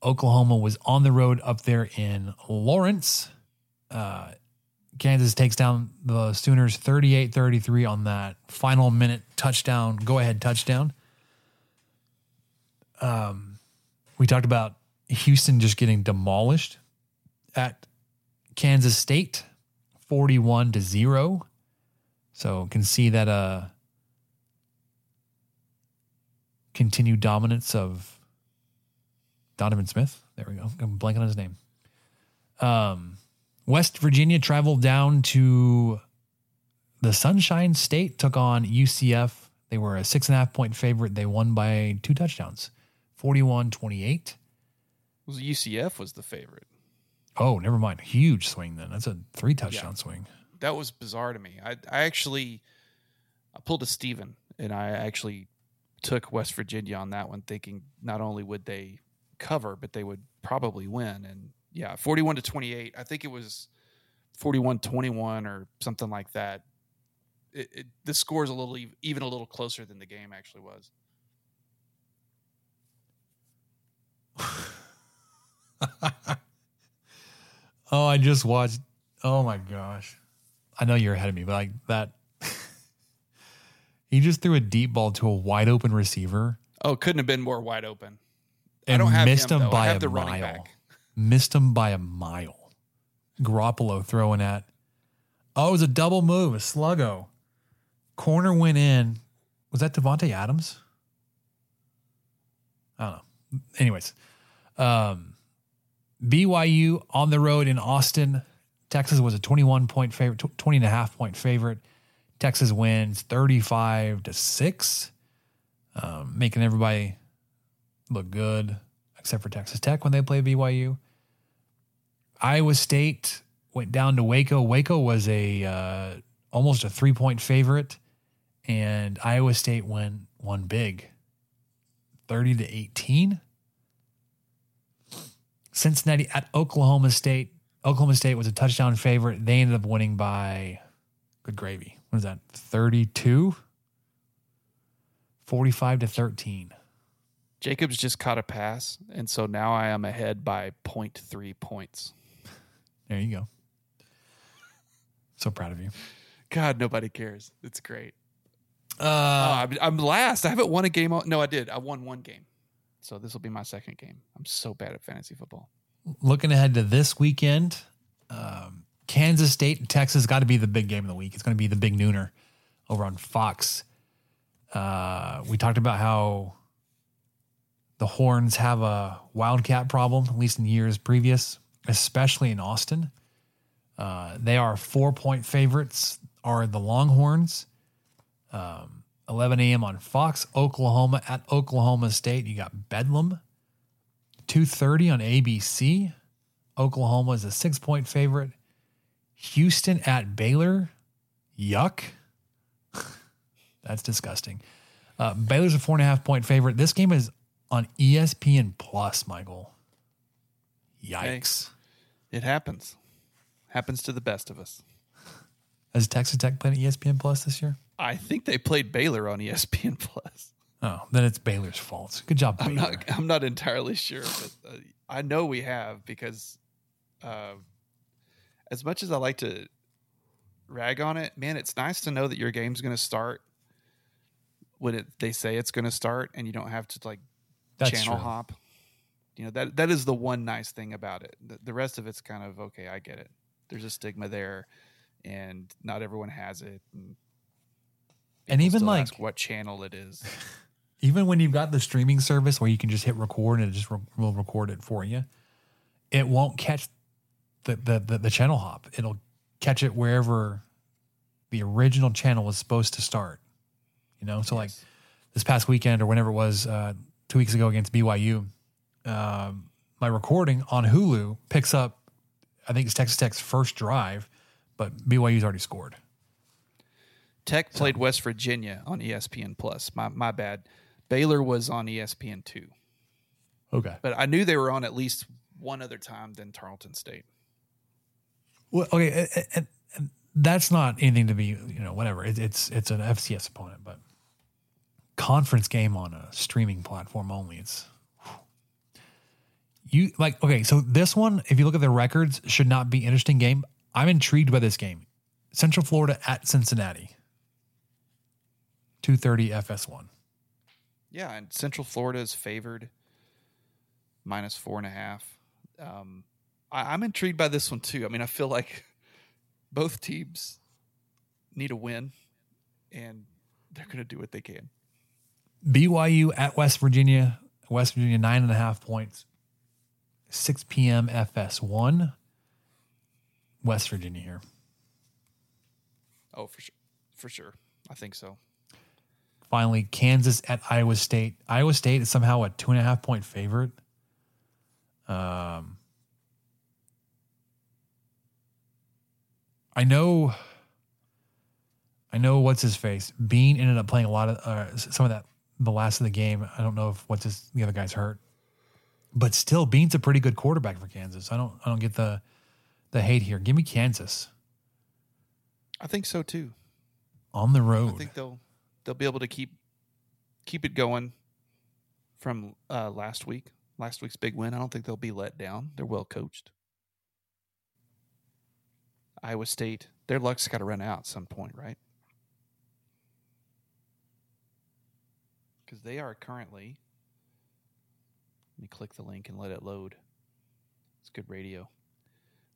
Oklahoma was on the road up there in Lawrence. Kansas takes down the Sooners 38-33 on that final minute touchdown, go-ahead touchdown. We talked about Houston just getting demolished at Kansas State, 41-0. So can see that continued dominance of Donovan Smith. There we go. I'm blanking on his name. West Virginia traveled down to the Sunshine State, took on UCF. They were a 6.5-point favorite. They won by 2 touchdowns, 41-28. UCF was the favorite. Oh, never mind. Huge swing then. That's a 3-touchdown swing. That was bizarre to me. I pulled a Steven, and I actually took West Virginia on that one, thinking not only would they cover, but they would probably win. And yeah, 41-28. I think it was 41-21 or something like that. The score is even a little closer than the game actually was. Oh, I just watched. Oh my gosh. I know you're ahead of me, but like that. He just threw a deep ball to a wide open receiver. Oh, couldn't have been more wide open. And I don't have missed him by a mile. Missed him by a mile. Garoppolo throwing at. Oh, it was a double move, a sluggo. Corner went in. Was that Devontae Adams? I don't know. Anyways, BYU on the road in Austin. Texas was a 21-point favorite, 20.5-point favorite. Texas wins 35-6, making everybody look good, except for Texas Tech when they play BYU. Iowa State went down to Waco. Waco was almost a 3-point favorite, and Iowa State won big, 30-18. Cincinnati at Oklahoma State. Oklahoma State was a touchdown favorite. They ended up winning by, good gravy, what is that, 32? 45-13. Jacobs just caught a pass, and so now I am ahead by 0.3 points. There you go. So proud of you. God, nobody cares. It's great. I'm last. I haven't won a game. No, I did. I won one game. So this will be my second game. I'm so bad at fantasy football. Looking ahead to this weekend, Kansas State and Texas got to be the big game of the week. It's going to be the big nooner over on Fox. We talked about how the Horns have a wildcat problem, at least in years previous, especially in Austin. They are 4-point favorites, are the Longhorns. 11 a.m. on Fox. Oklahoma at Oklahoma State. You got Bedlam. 2:30 on ABC. Oklahoma is a 6-point favorite. Houston at Baylor. Yuck. That's disgusting. Baylor's a 4.5-point favorite. This game is on ESPN Plus, Michael. Yikes. Hey, it happens. Happens to the best of us. Has Texas Tech played at ESPN Plus this year? I think they played Baylor on ESPN Plus. Oh, then it's Baylor's fault. Good job, Baylor. I'm not entirely sure, but I know we have because as much as I like to rag on it, man, it's nice to know that your game's going to start when they say it's going to start and you don't have to hop. You know, that is the one nice thing about it. The rest of it's kind of, okay, I get it. There's a stigma there and not everyone has it. And even like ask what channel it is, even when you've got the streaming service where you can just hit record and it just will record it for you, it won't catch the channel hop. It'll catch it wherever the original channel was supposed to start. You know, so yes. Like this past weekend or whenever it was, 2 weeks ago against BYU, my recording on Hulu picks up, I think it's Texas Tech's first drive, but BYU's already scored. Tech played West Virginia on ESPN Plus. My bad. Baylor was on ESPN 2. Okay. But I knew they were on at least one other time than Tarleton State. Well, okay, and that's not anything to be, you know, whatever. It's an FCS opponent, but conference game on a streaming platform only. It's you like okay. So this one, if you look at the records, should not be an interesting game. I'm intrigued by this game. Central Florida at Cincinnati. 2:30 FS1. Yeah, and Central Florida is favored -4.5. I'm intrigued by this one too. I mean, I feel like both teams need a win, and they're going to do what they can. BYU at West Virginia. West Virginia 9.5 points. 6 p.m. FS1. West Virginia here. Oh, for sure. For sure. I think so. Finally, Kansas at Iowa State. Iowa State is somehow a 2.5-point favorite. I know what's his face. Bean ended up playing a lot of some of that the last of the game. I don't know if the other guy's hurt, but still, Bean's a pretty good quarterback for Kansas. I don't get the hate here. Give me Kansas. I think so too. On the road, I think they'll be able to keep it going from last week. Last week's big win. I don't think they'll be let down. They're well coached. Iowa State, their luck's got to run out at some point, right? Because they are currently. Let me click the link and let it load. It's good radio.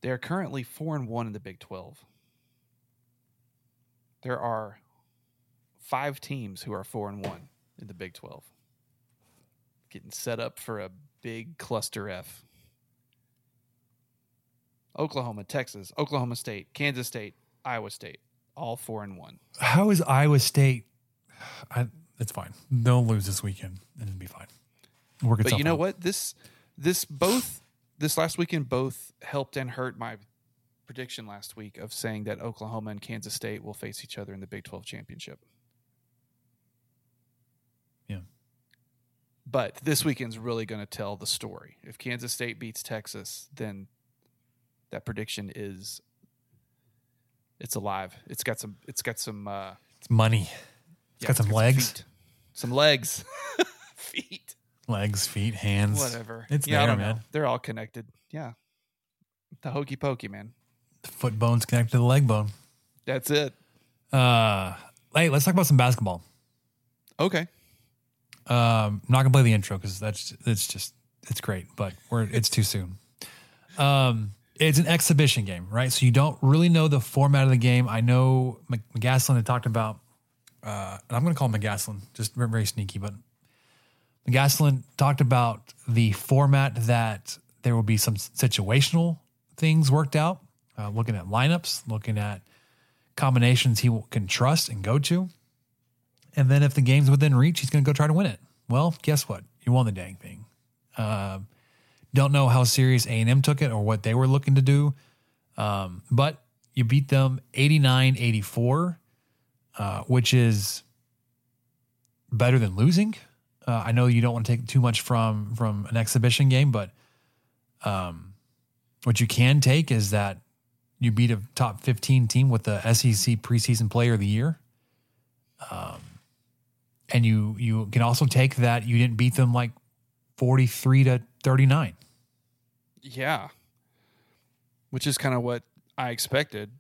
They are currently 4-1 in the Big 12. There are 5 teams who are 4-1 in the Big 12. Getting set up for a big cluster F. Oklahoma, Texas, Oklahoma State, Kansas State, Iowa State, all 4-1. How is Iowa State? It's fine. They'll lose this weekend and it'll be fine. But you know what? This last weekend both helped and hurt my prediction last week of saying that Oklahoma and Kansas State will face each other in the Big 12 championship. Yeah. But this weekend's really going to tell the story. If Kansas State beats Texas, then that prediction it's alive. It's got some. It's money. It's got some legs, feet, legs, feet, hands, whatever. I don't know. They're all connected. Yeah, the hokey pokey, man. The foot bone's connected to the leg bone. That's it. Hey, let's talk about some basketball. Okay. I'm not gonna play the intro because it's great, but it's too soon. It's an exhibition game, right? So you don't really know the format of the game. I know McCaslin had talked about, and I'm going to call him McCaslin, just very, very sneaky, but McCaslin talked about the format that there will be some situational things worked out, looking at lineups, looking at combinations he can trust and go to. And then if the game's within reach, he's going to go try to win it. Well, guess what? You won the dang thing. Don't know how serious A&M took it or what they were looking to do, but you beat them 89-84, which is better than losing. I know you don't want to take too much from an exhibition game, but what you can take is that you beat a top 15 team with the SEC preseason player of the year, and you can also take that you didn't beat them like 43-39. Yeah, which is kind of what I expected.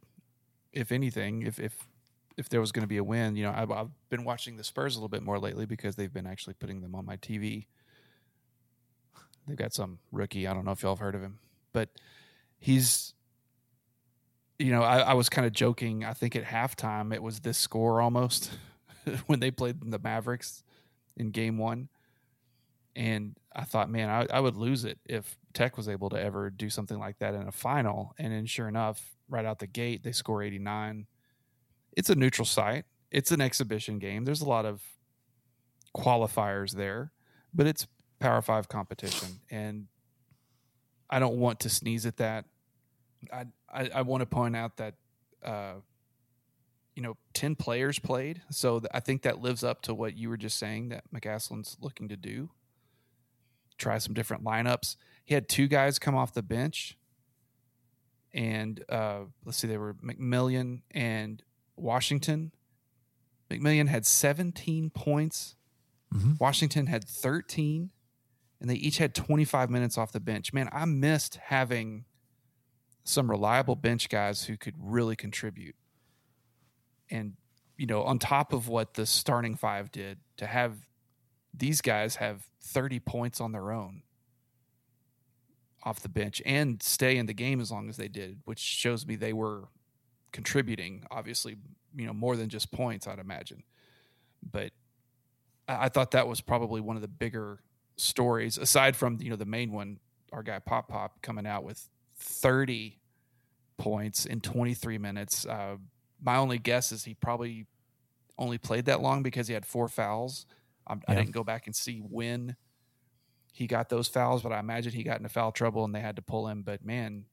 If anything, if there was going to be a win, you know, I've been watching the Spurs a little bit more lately because they've been actually putting them on my TV. They've got some rookie. I don't know if y'all have heard of him, but he's, you know, I was kind of joking. I think at halftime it was this score almost when they played the Mavericks in game one. And I thought, man, I would lose it if Tech was able to ever do something like that in a final. And then sure enough, right out the gate, they score 89. It's a neutral site. It's an exhibition game. There's a lot of qualifiers there. but it's Power Five competition, and I don't want to sneeze at that. I want to point out that, 10 players played. So I think that lives up to what you were just saying that McCaslin's looking to do. Try some different lineups. He had two guys come off the bench, and they were McMillan and Washington. McMillan had 17 points. Mm-hmm. Washington had 13, and they each had 25 minutes off the bench. Man, I missed having some reliable bench guys who could really contribute. And, on top of what the starting five did, to have these guys have 30 points on their own off the bench and stay in the game as long as they did, which shows me they were contributing, obviously, more than just points, I'd imagine. But I thought that was probably one of the bigger stories, aside from, the main one, our guy Pop coming out with 30 points in 23 minutes. My only guess is he probably only played that long because he had 4 fouls. I didn't go back and see when he got those fouls, but I imagine he got into foul trouble and they had to pull him. But, man,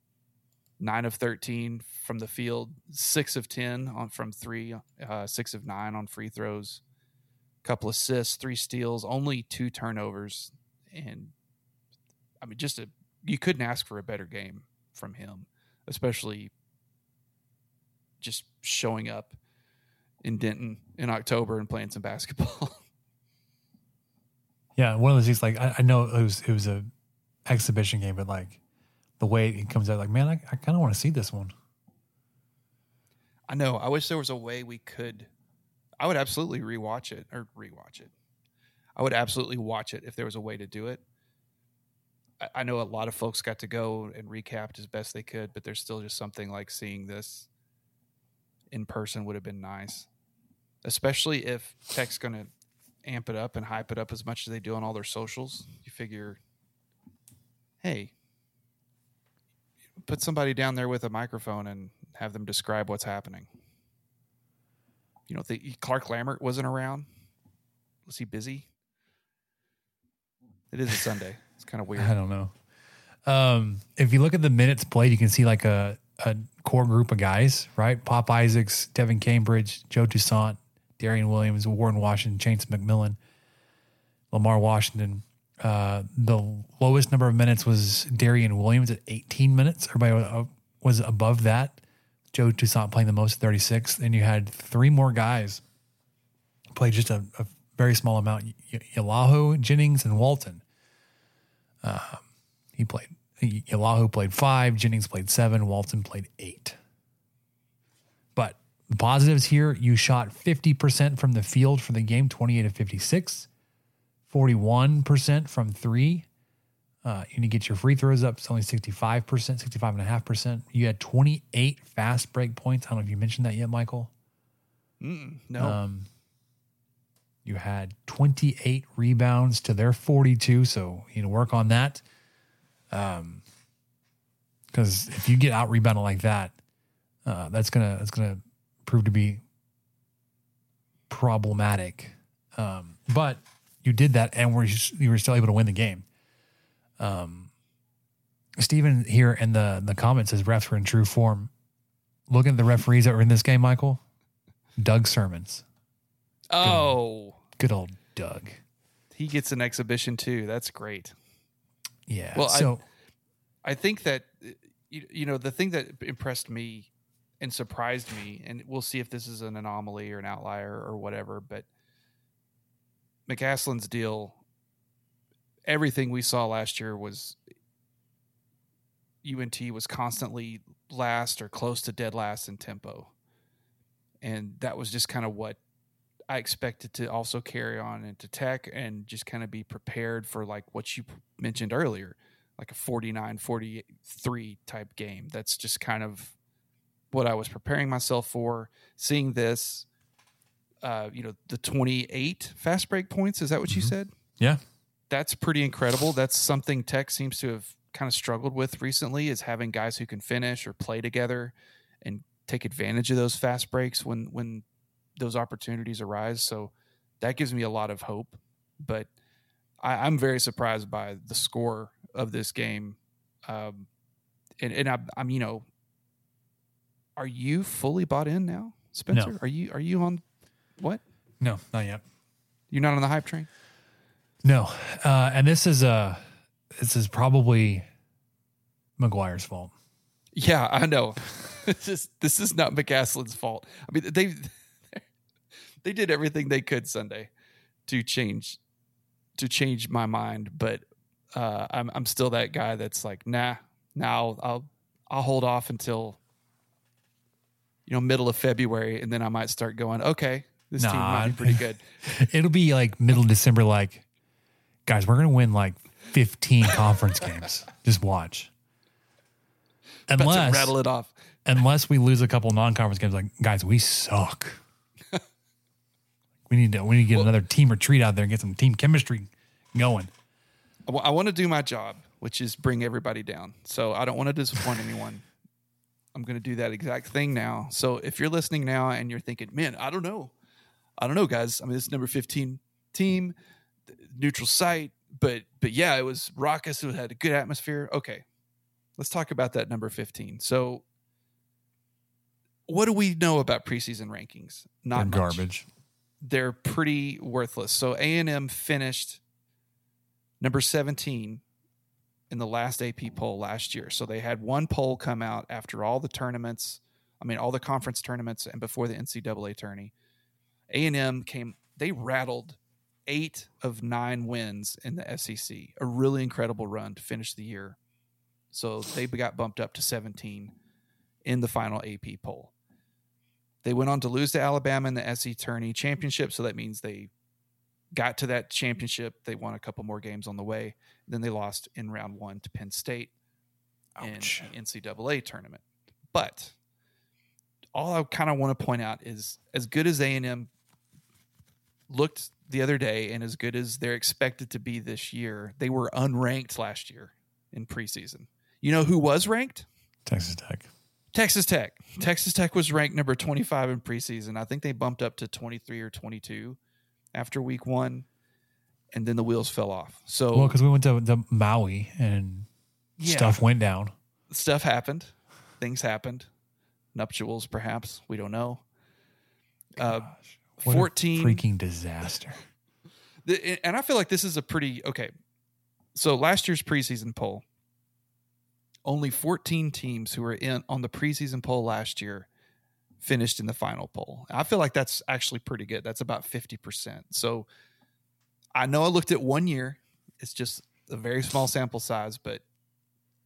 9 of 13 from the field, 6 of 10 from 3, 6 of 9 on free throws, couple assists, 3 steals, only 2 turnovers. And, you couldn't ask for a better game from him, especially just showing up in Denton in October and playing some basketball. Yeah, one of those things, like, I know it was a exhibition game, but, like, the way it comes out, like, man, I kind of want to see this one. I know. I wish there was a way we could – I would absolutely rewatch it. I would absolutely watch it if there was a way to do it. I know a lot of folks got to go and recapped as best they could, but there's still just something like seeing this in person would have been nice, especially if Tech's going to – amp it up and hype it up as much as they do on all their socials. You figure, hey, put somebody down there with a microphone and have them describe what's happening. Clark Lambert wasn't around. Was he busy? It is a Sunday. It's kind of weird. I don't know. If you look at the minutes played, you can see like a core group of guys, right? Pop Isaacs, Devin Cambridge, Joe Toussaint, Darian Williams, Warren Washington, Chance McMillan, Lamar Washington. The lowest number of minutes was Darian Williams at 18 minutes. Everybody was above that. Joe Toussaint playing the most, 36. And you had 3 more guys play just a very small amount. Yalaho, Jennings, and Walton. Yalaho played 5, Jennings played 7, Walton played 8. The positives here, you shot 50% from the field for the game, 28 of 56, 41% from 3. And you get your free throws up, it's only 65%, 65.5%. You had 28 fast break points. I don't know if you mentioned that yet, Michael. No. You had 28 rebounds to their 42, so work on that. Because if you get out-rebounded like that, that's gonna proved to be problematic, but you did that, and you were still able to win the game. Steven here in the comments says refs were in true form. Looking at the referees that were in this game, Michael, Doug Sermons. Oh, good old Doug. He gets an exhibition too. That's great. Yeah. Well, so I think that the thing that impressed me and surprised me, and we'll see if this is an anomaly or an outlier or whatever, but McCaslin's deal, everything we saw last year was UNT was constantly last or close to dead last in tempo. And that was just kind of what I expected to also carry on into Tech, and just kind of be prepared for like what you mentioned earlier, like a 49-43 type game. That's just kind of what I was preparing myself for. Seeing this, the 28 fast break points. Is that what you said? Yeah. That's pretty incredible. That's something Tech seems to have kind of struggled with recently, is having guys who can finish or play together and take advantage of those fast breaks when those opportunities arise. So that gives me a lot of hope, but I'm very surprised by the score of this game. I'm, you know, are you fully bought in now, Spencer? No. Are you on what? No, not yet. You're not on the hype train? No. And this is probably McGuire's fault. Yeah, I know. This is not McCaslin's fault. I mean, they did everything they could Sunday to change my mind, but I'm still that guy that's like, I'll hold off until, you know, middle of February, and then I might start going, okay, this team might be pretty good. It'll be like middle of December, like, guys, we're gonna win like 15 conference games. Just watch. Unless rattle it off. Unless we lose a couple non-conference games, like, guys, we suck. We need to get another team retreat out there and get some team chemistry going. I want to do my job, which is bring everybody down. So I don't want to disappoint anyone. I'm going to do that exact thing now. So if you're listening now and you're thinking, man, I don't know, guys. I mean, this is number 15 team, neutral site, but yeah, it was raucous. It had a good atmosphere. Okay, let's talk about that number 15. So what do we know about preseason rankings? Not much. Garbage. They're pretty worthless. So A&M finished number 17 in the last AP poll last year. So they had one poll come out after all the tournaments, I mean, all the conference tournaments and before the NCAA tourney. A&M they rattled 8 of 9 wins in the SEC, a really incredible run to finish the year. So they got bumped up to 17 in the final AP poll. They went on to lose to Alabama in the SEC tourney championship, so that means they got to that championship. They won a couple more games on the way. Then they lost in round one to Penn State in the NCAA tournament. But all I kind of want to point out is, as good as A&M looked the other day and as good as they're expected to be this year, they were unranked last year in preseason. You know who was ranked? Texas Tech. Texas Tech was ranked number 25 in preseason. I think they bumped up to 23 or 22 after week one, and then the wheels fell off. So, well, because we went to Maui and stuff went down. Stuff happened. Things happened. Nuptials, perhaps. We don't know. Gosh, what 14. A freaking disaster. And I feel like this is a pretty... Okay, so last year's preseason poll, only 14 teams who were on the preseason poll last year finished in the final poll. I feel like that's actually pretty good. That's about 50%. So I know I looked at 1 year. It's just a very small sample size, but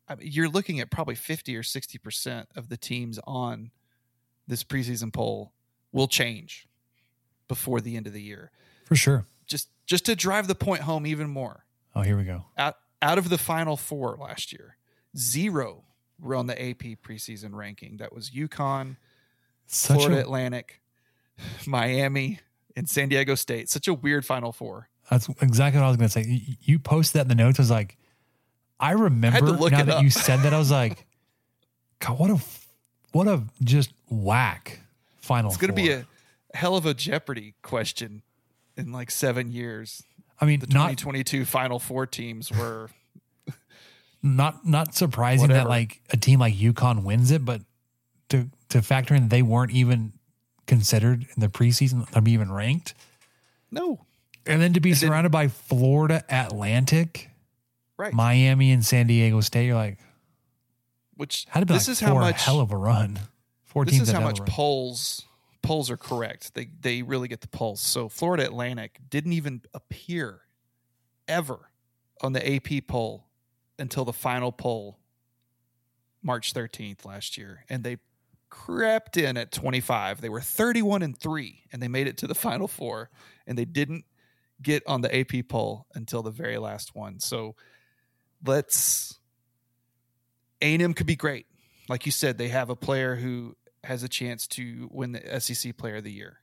I mean, you're looking at probably 50 or 60% of the teams on this preseason poll will change before the end of the year. For sure. Just to drive the point home even more. Oh, here we go. Out of the final four last year, 0 were on the AP preseason ranking. That was UConn, Florida Atlantic, Miami, and San Diego State. Such a weird Final Four. That's exactly what I was going to say. You posted that in the notes. I was like, I remember now that you said that. I was like, God, what a just whack Final Four. It's going to be a hell of a Jeopardy question in like 7 years. I mean, the 2022 Final Four teams were... Not surprising that like a team like UConn wins it, but to factor in they weren't even considered in the preseason, they're even ranked. No, and then to be surrounded by Florida Atlantic, right? Miami and San Diego State. You're like, which how did this like is how much hell of a run. 14. This is how much polls are correct. They really get the polls. So Florida Atlantic didn't even appear ever on the AP poll until the final poll, March 13th last year. And they crept in at 25. They were 31-3, and they made it to the final four. And they didn't get on the AP poll until the very last one. So A&M could be great. Like you said, they have a player who has a chance to win the SEC Player of the Year.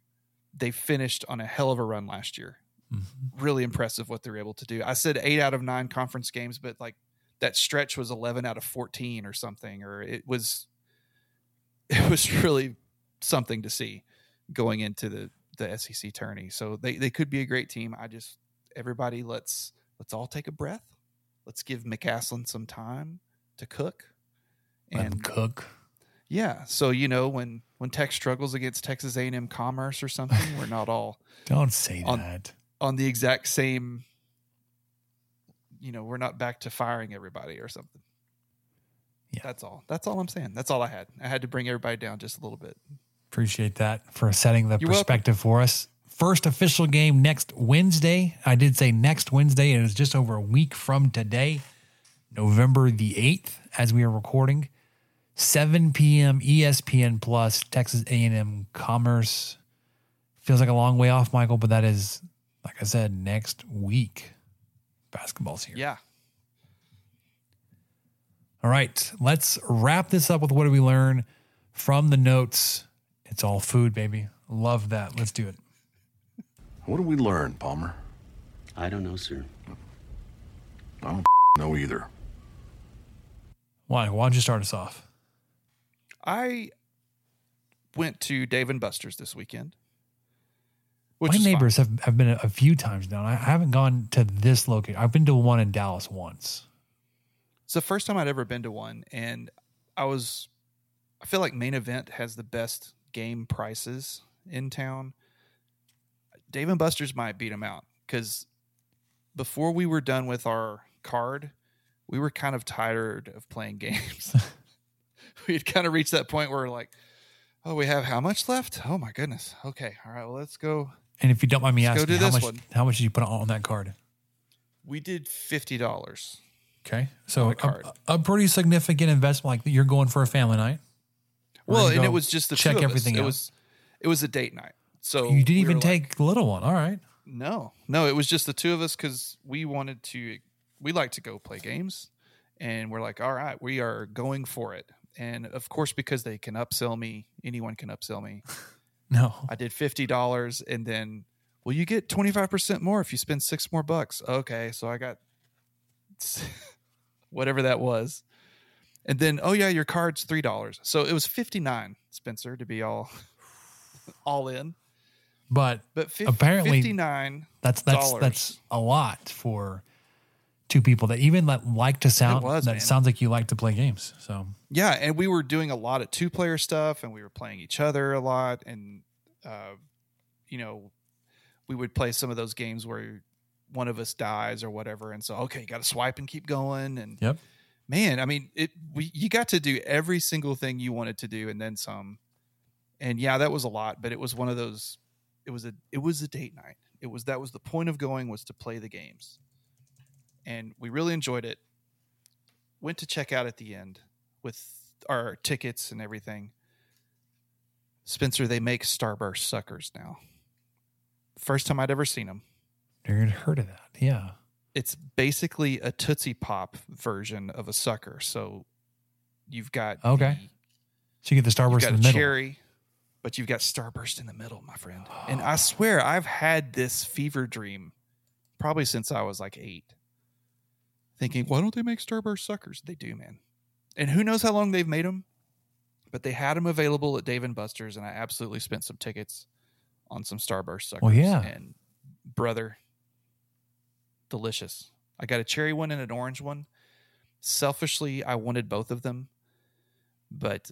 They finished on a hell of a run last year. Mm-hmm. Really impressive what they were able to do. I said 8 out of 9 conference games, but like, that stretch was 11 out of 14 or something, or it was really something to see going into the SEC tourney. So they could be a great team. I just, everybody, let's let's all take a breath. Let's give McCaslin some time to cook. Yeah. So, you know, when Tech struggles against Texas A&M Commerce or something, we're not all on the exact same, you know, we're not back to firing everybody or something. Yeah. That's all. That's all I'm saying. That's all I had. I had to bring everybody down just a little bit. Appreciate that for setting the perspective for us. First official game next Wednesday. I did say next Wednesday, and it's just over a week from today, November the 8th, as we are recording. 7 p.m. ESPN Plus, Texas A&M Commerce. Feels like a long way off, Michael, but that is, like I said, next week. Basketball's here. Yeah. All right, let's wrap this up with what did we learn from the notes. It's all food, baby. Love that. Let's do it. What did we learn, Palmer? I don't know, sir. I don't know either. Why? Why don't you start us off? I went to Dave and Buster's this weekend. My neighbors have been a few times now. I haven't gone to this location. I've been to one in Dallas once. It's the first time I'd ever been to one, and I feel like Main Event has the best game prices in town. Dave and Buster's might beat them out because before we were done with our card, we were kind of tired of playing games. We had kind of reached that point where we're like, oh, we have how much left? Oh, my goodness. Okay. All right. Well, let's go. And if you don't mind me asking, how much did you put on that card? We did $50. Okay, so a pretty significant investment. Like you're going for a family night. Well, and it was just the check everything. It was a date night. So you didn't even take the little one. All right. No, it was just the two of us because we like to go play games, and we're like, all right, we are going for it. And of course, because they can upsell me, anyone can upsell me. No, I did $50, and then you get 25% more if you spend $6 more. Okay, so I got. Whatever that was. And then, oh yeah, your card's $3. So it was $59, Spencer, to be all in. But apparently $59. That's a lot for two people that even like to sound. Sounds like you like to play games. So yeah, and we were doing a lot of 2-player stuff, and we were playing each other a lot, and you know, we would play some of those games where one of us dies or whatever. And so, okay, you got to swipe and keep going. And yep. Man, I mean, you got to do every single thing you wanted to do. And then some, and yeah, that was a lot, but it was one of those, it was a date night. That was the point of going, was to play the games. And we really enjoyed it. Went to check out at the end with our tickets and everything. Spencer, they make Starburst suckers now. First time I'd ever seen them. Never heard of that. Yeah. It's basically a Tootsie Pop version of a sucker. So you've got. Okay. So you get the Starburst in the middle. Cherry, but you've got Starburst in the middle, my friend. Oh. And I swear I've had this fever dream probably since I was like 8, thinking, why don't they make Starburst suckers? They do, man. And who knows how long they've made them, but they had them available at Dave and Buster's. And I absolutely spent some tickets on some Starburst suckers. Well, yeah. And brother. Delicious. I got a cherry one and an orange one. Selfishly, I wanted both of them, but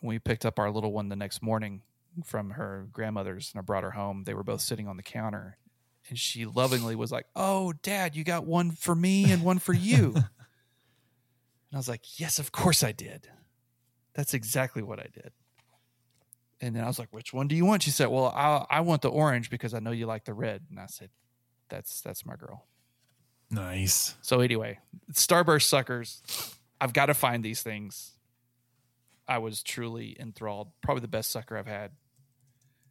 we picked up our little one the next morning from her grandmother's, and I brought her home. They were both sitting on the counter, and she lovingly was like, oh, Dad, you got one for me and one for you. And I was like, yes, of course I did. That's exactly what I did. And then I was like, which one do you want? She said, well, I want the orange because I know you like the red. And I said, That's my girl. Nice. So anyway, Starburst suckers. I've got to find these things. I was truly enthralled. Probably the best sucker I've had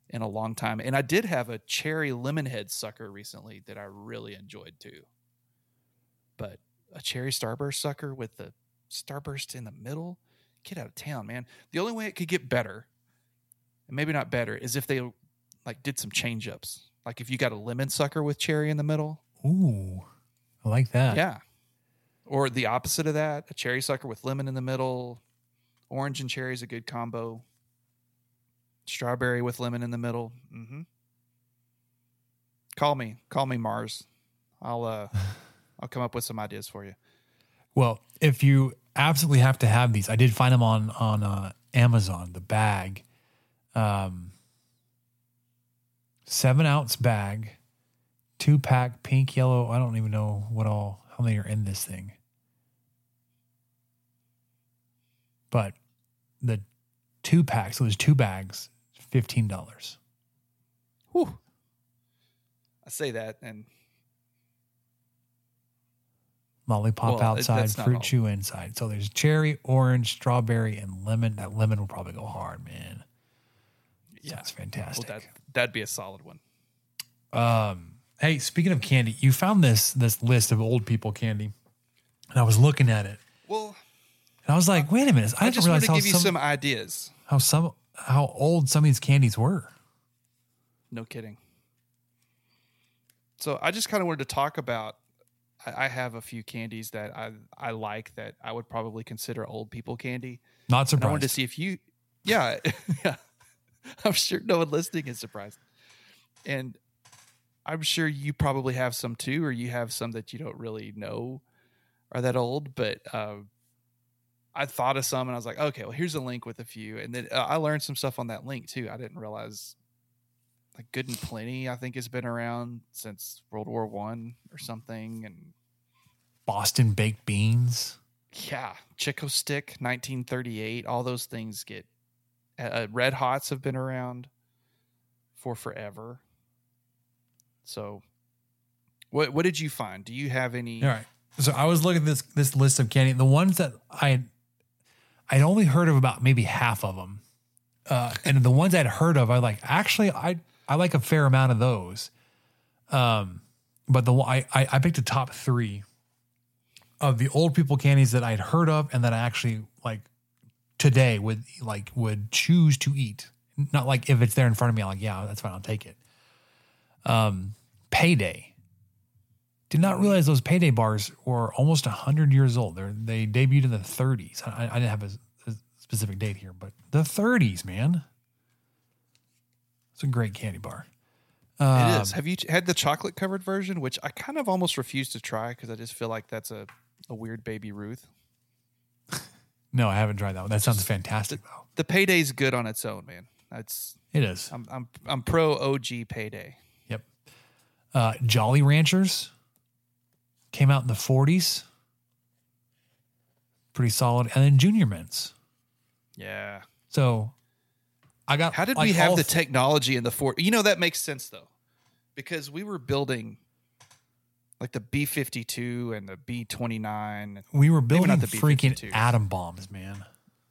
in a long time. And I did have a cherry lemonhead sucker recently that I really enjoyed too. But a cherry Starburst sucker with the Starburst in the middle? Get out of town, man. The only way it could get better, and maybe not better, is if they did some change-ups. Like if you got a lemon sucker with cherry in the middle. Ooh, I like that. Yeah. Or the opposite of that, a cherry sucker with lemon in the middle. Orange and cherry is a good combo. Strawberry with lemon in the middle. Mm-hmm. Call me Mars. I'll I'll come up with some ideas for you. Well, if you absolutely have to have these, I did find them on Amazon, the bag, 7 ounce bag, 2-pack, pink, yellow. I don't even know what all, how many are in this thing, but the 2-pack, so there's 2 bags, $15. Whew. I say that and lollipop outside, fruit chew inside. So there's cherry, orange, strawberry, and lemon. That lemon will probably go hard, man. Yeah, that's fantastic. Well, that'd be a solid one. Hey, speaking of candy, you found this list of old people candy, and I was looking at it. Well, and I was like, wait a minute! I just want to give you some ideas. How old some of these candies were. No kidding. So I just kind of wanted to talk about. I have a few candies that I like that I would probably consider old people candy. Not surprised. And I wanted to see if you, yeah. I'm sure no one listening is surprised. And I'm sure you probably have some too, or you have some that you don't really know are that old. But I thought of some and I was like, okay, well, here's a link with a few. And then I learned some stuff on that link too. I didn't realize like Good and Plenty, I think, has been around since World War I or something. And Boston Baked Beans. Yeah. Chico Stick, 1938. All those things get... Red Hots have been around for forever. So what did you find? Do you have any? All right. So I was looking at this list of candy. The ones that I'd only heard of about maybe half of them. And the ones I'd heard of, I like, actually, I like a fair amount of those. But I picked the top 3 of the old people candies that I'd heard of and that I actually like today would choose to eat. Not like if it's there in front of me, I'm like, yeah, that's fine, I'll take it. Payday. Did not realize those Payday bars were almost 100 years old. They debuted in the 30s. I didn't have a specific date here, but the 30s, man. It's a great candy bar. It is. Have you had the chocolate covered version, which I kind of almost refuse to try because I just feel like that's a weird Baby Ruth. No, I haven't tried that one. That sounds fantastic, though. The Payday's good on its own, man. It is. I'm pro OG Payday. Yep. Jolly Ranchers came out in the 40s. Pretty solid. And then Junior Mints. Yeah. So I got. How did we have the technology in the 40s? You know, that makes sense though, because we were building. Like the B-52 and the B-29. We were building freaking atom bombs, man.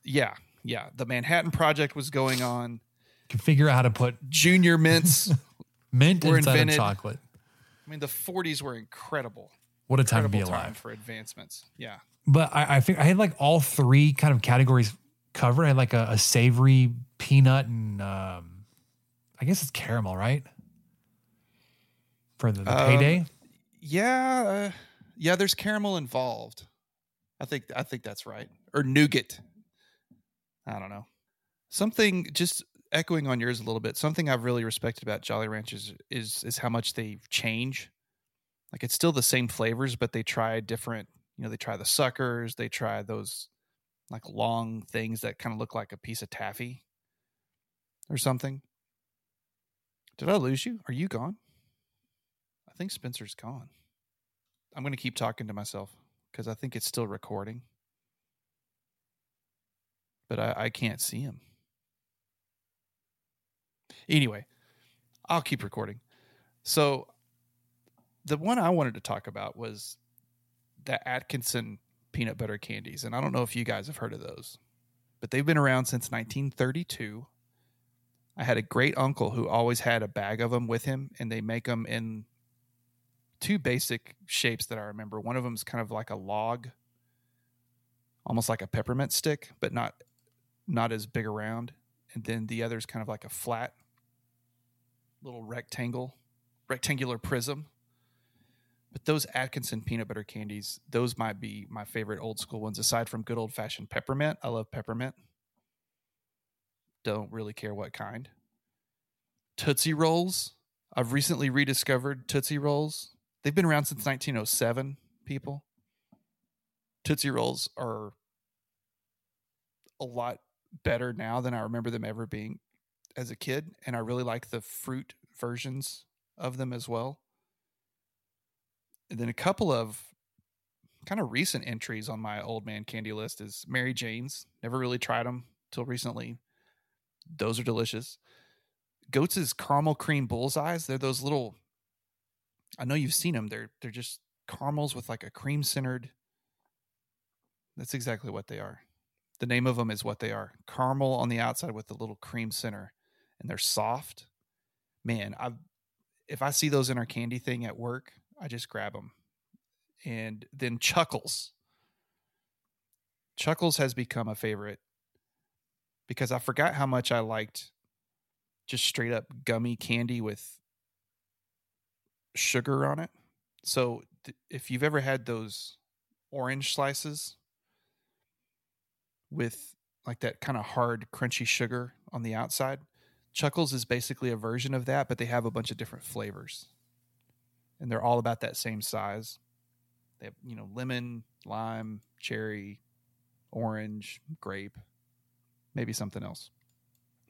Yeah, yeah. The Manhattan Project was going on. You can figure out how to put... Junior Mints. Mint inside of chocolate. I mean, the 40s were incredible. What a time to be alive. Time for advancements, yeah. But I think I had like all 3 kind of categories covered. I had like a savory peanut and I guess it's caramel, right? For the Payday? Yeah, yeah. There's caramel involved. I think that's right. Or nougat. I don't know. Something just echoing on yours a little bit. Something I've really respected about Jolly Ranchers is how much they change. Like it's still the same flavors, but they try different. You know, they try the suckers. They try those like long things that kind of look like a piece of taffy or something. Did I lose you? Are you gone? I think Spencer's gone. I'm going to keep talking to myself because I think it's still recording. But I can't see him. Anyway, I'll keep recording. So the one I wanted to talk about was the Atkinson peanut butter candies. And I don't know if you guys have heard of those, but they've been around since 1932. I had a great uncle who always had a bag of them with him, and they make them in 2 basic shapes that I remember. One of them is kind of like a log, almost like a peppermint stick, but not as big around. And then the other is kind of like a flat little rectangular prism. But those Atkinson peanut butter candies, those might be my favorite old school ones, aside from good old fashioned peppermint. I love peppermint. Don't really care what kind. Tootsie Rolls. I've recently rediscovered Tootsie Rolls. They've been around since 1907. people. Tootsie Rolls are a lot better now than I remember them ever being as a kid, and I really like the fruit versions of them as well. And then a couple of kind of recent entries on my old man candy list is Mary Jane's. Never really tried them till recently. Those are delicious. Goats's caramel cream bullseyes. They're those little, I know you've seen them. They're just caramels with like a cream centered. That's exactly what they are. The name of them is what they are. Caramel on the outside with a little cream center, and they're soft. Man, if I see those in our candy thing at work, I just grab them. And then Chuckles. Chuckles has become a favorite because I forgot how much I liked just straight up gummy candy with sugar on it. So if you've ever had those orange slices with like that kind of hard, crunchy sugar on the outside, Chuckles is basically a version of that, but they have a bunch of different flavors. And they're all about that same size. They have, you know, lemon, lime, cherry, orange, grape, maybe something else.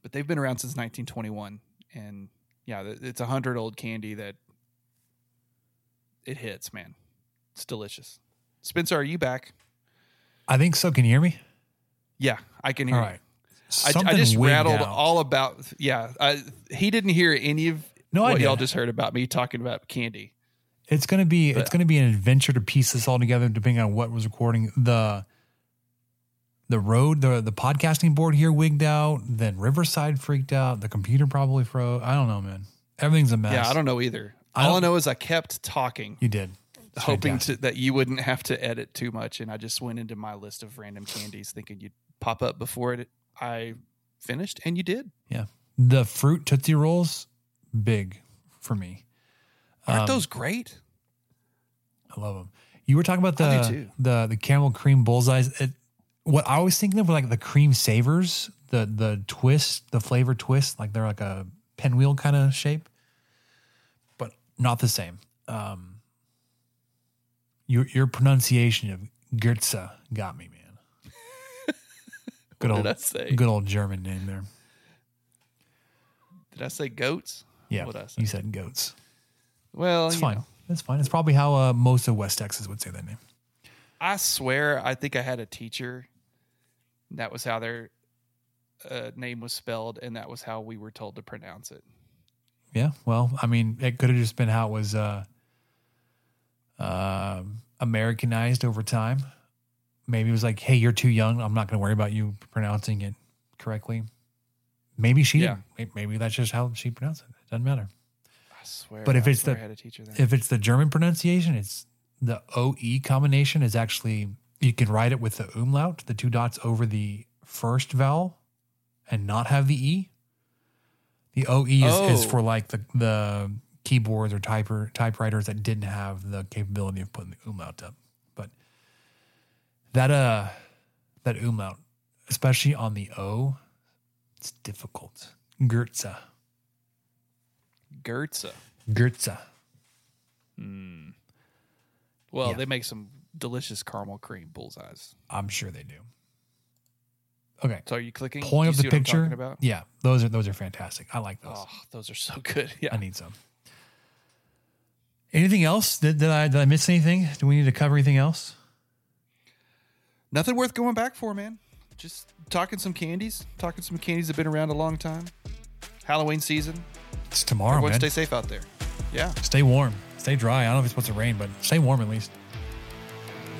But they've been around since 1921. And yeah, it's 100-year-old candy that it hits, man. It's delicious. Spencer, are you back? I think so. Can you hear me? Yeah, I can hear you. All right. I just rattled out all about, yeah. He didn't hear any of what y'all just heard about me talking about candy. It's going to be, it's going to be an adventure to piece this all together, depending on what was recording. The road, the podcasting board here wigged out, then Riverside freaked out. The computer probably froze. I don't know, man. Everything's a mess. Yeah, I don't know either. All I know is I kept talking. You did. Hoping that you wouldn't have to edit too much. And I just went into my list of random candies thinking you'd pop up before I finished, and you did. Yeah. The fruit Tootsie Rolls, big for me. Aren't those great? I love them. You were talking about the caramel cream bullseyes. What I was thinking of were like the cream savers, the twist, the flavor twist, like they're like a pinwheel kind of shape, but not the same. Your pronunciation of Gürze got me, man. Good old, did I say? Good old German name there. Did I say goats? Yeah, what did I say? You said goats. Well, it's fine. That's fine. It's probably how most of West Texas would say that name. I swear, I think I had a teacher. That was how their name was spelled, and that was how we were told to pronounce it. Yeah, well, I mean, it could have just been how it was Americanized over time. Maybe it was like, hey, you're too young. I'm not going to worry about you pronouncing it correctly. Maybe maybe that's just how she pronounced it. It doesn't matter. I swear. But if it's the German pronunciation, it's... The OE combination is actually, you can write it with the umlaut, the two dots over the first vowel, and not have the E. The OE is for like the keyboards or typewriters that didn't have the capability of putting the umlaut up. But that umlaut, especially on the O, it's difficult. Gürze. Hmm. Well, yeah. They make some delicious caramel cream bullseyes. I'm sure they do. Okay. So are you clicking? Pulling up the picture. I'm talking about? Yeah. Those are fantastic. I like those. Oh, those are so good. Yeah. I need some. Anything else? Did I miss anything? Do we need to cover anything else? Nothing worth going back for, man. Just talking some candies. Talking some candies that have been around a long time. Halloween season. It's tomorrow, everyone, man. Stay safe out there. Yeah. Stay warm. Stay dry. I don't know if it's supposed to rain, but stay warm at least.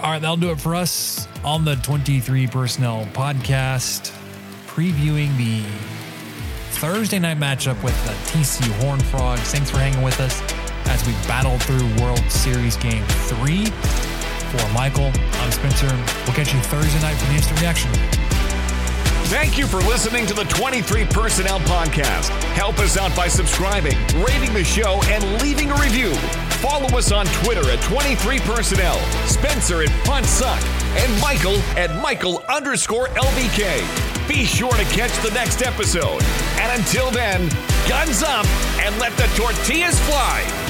All right, that'll do it for us on the 23 Personnel Podcast, previewing the Thursday night matchup with the TCU Horned Frogs. Thanks for hanging with us as we battle through World Series Game 3. For Michael, I'm Spencer. We'll catch you Thursday night for the instant reaction. Thank you for listening to the 23 Personnel Podcast. Help us out by subscribing, rating the show, and leaving a review. Follow us on Twitter at 23 Personnel, Spencer at PuntSuck, and Michael at Michael_LBK. Be sure to catch the next episode. And until then, guns up and let the tortillas fly.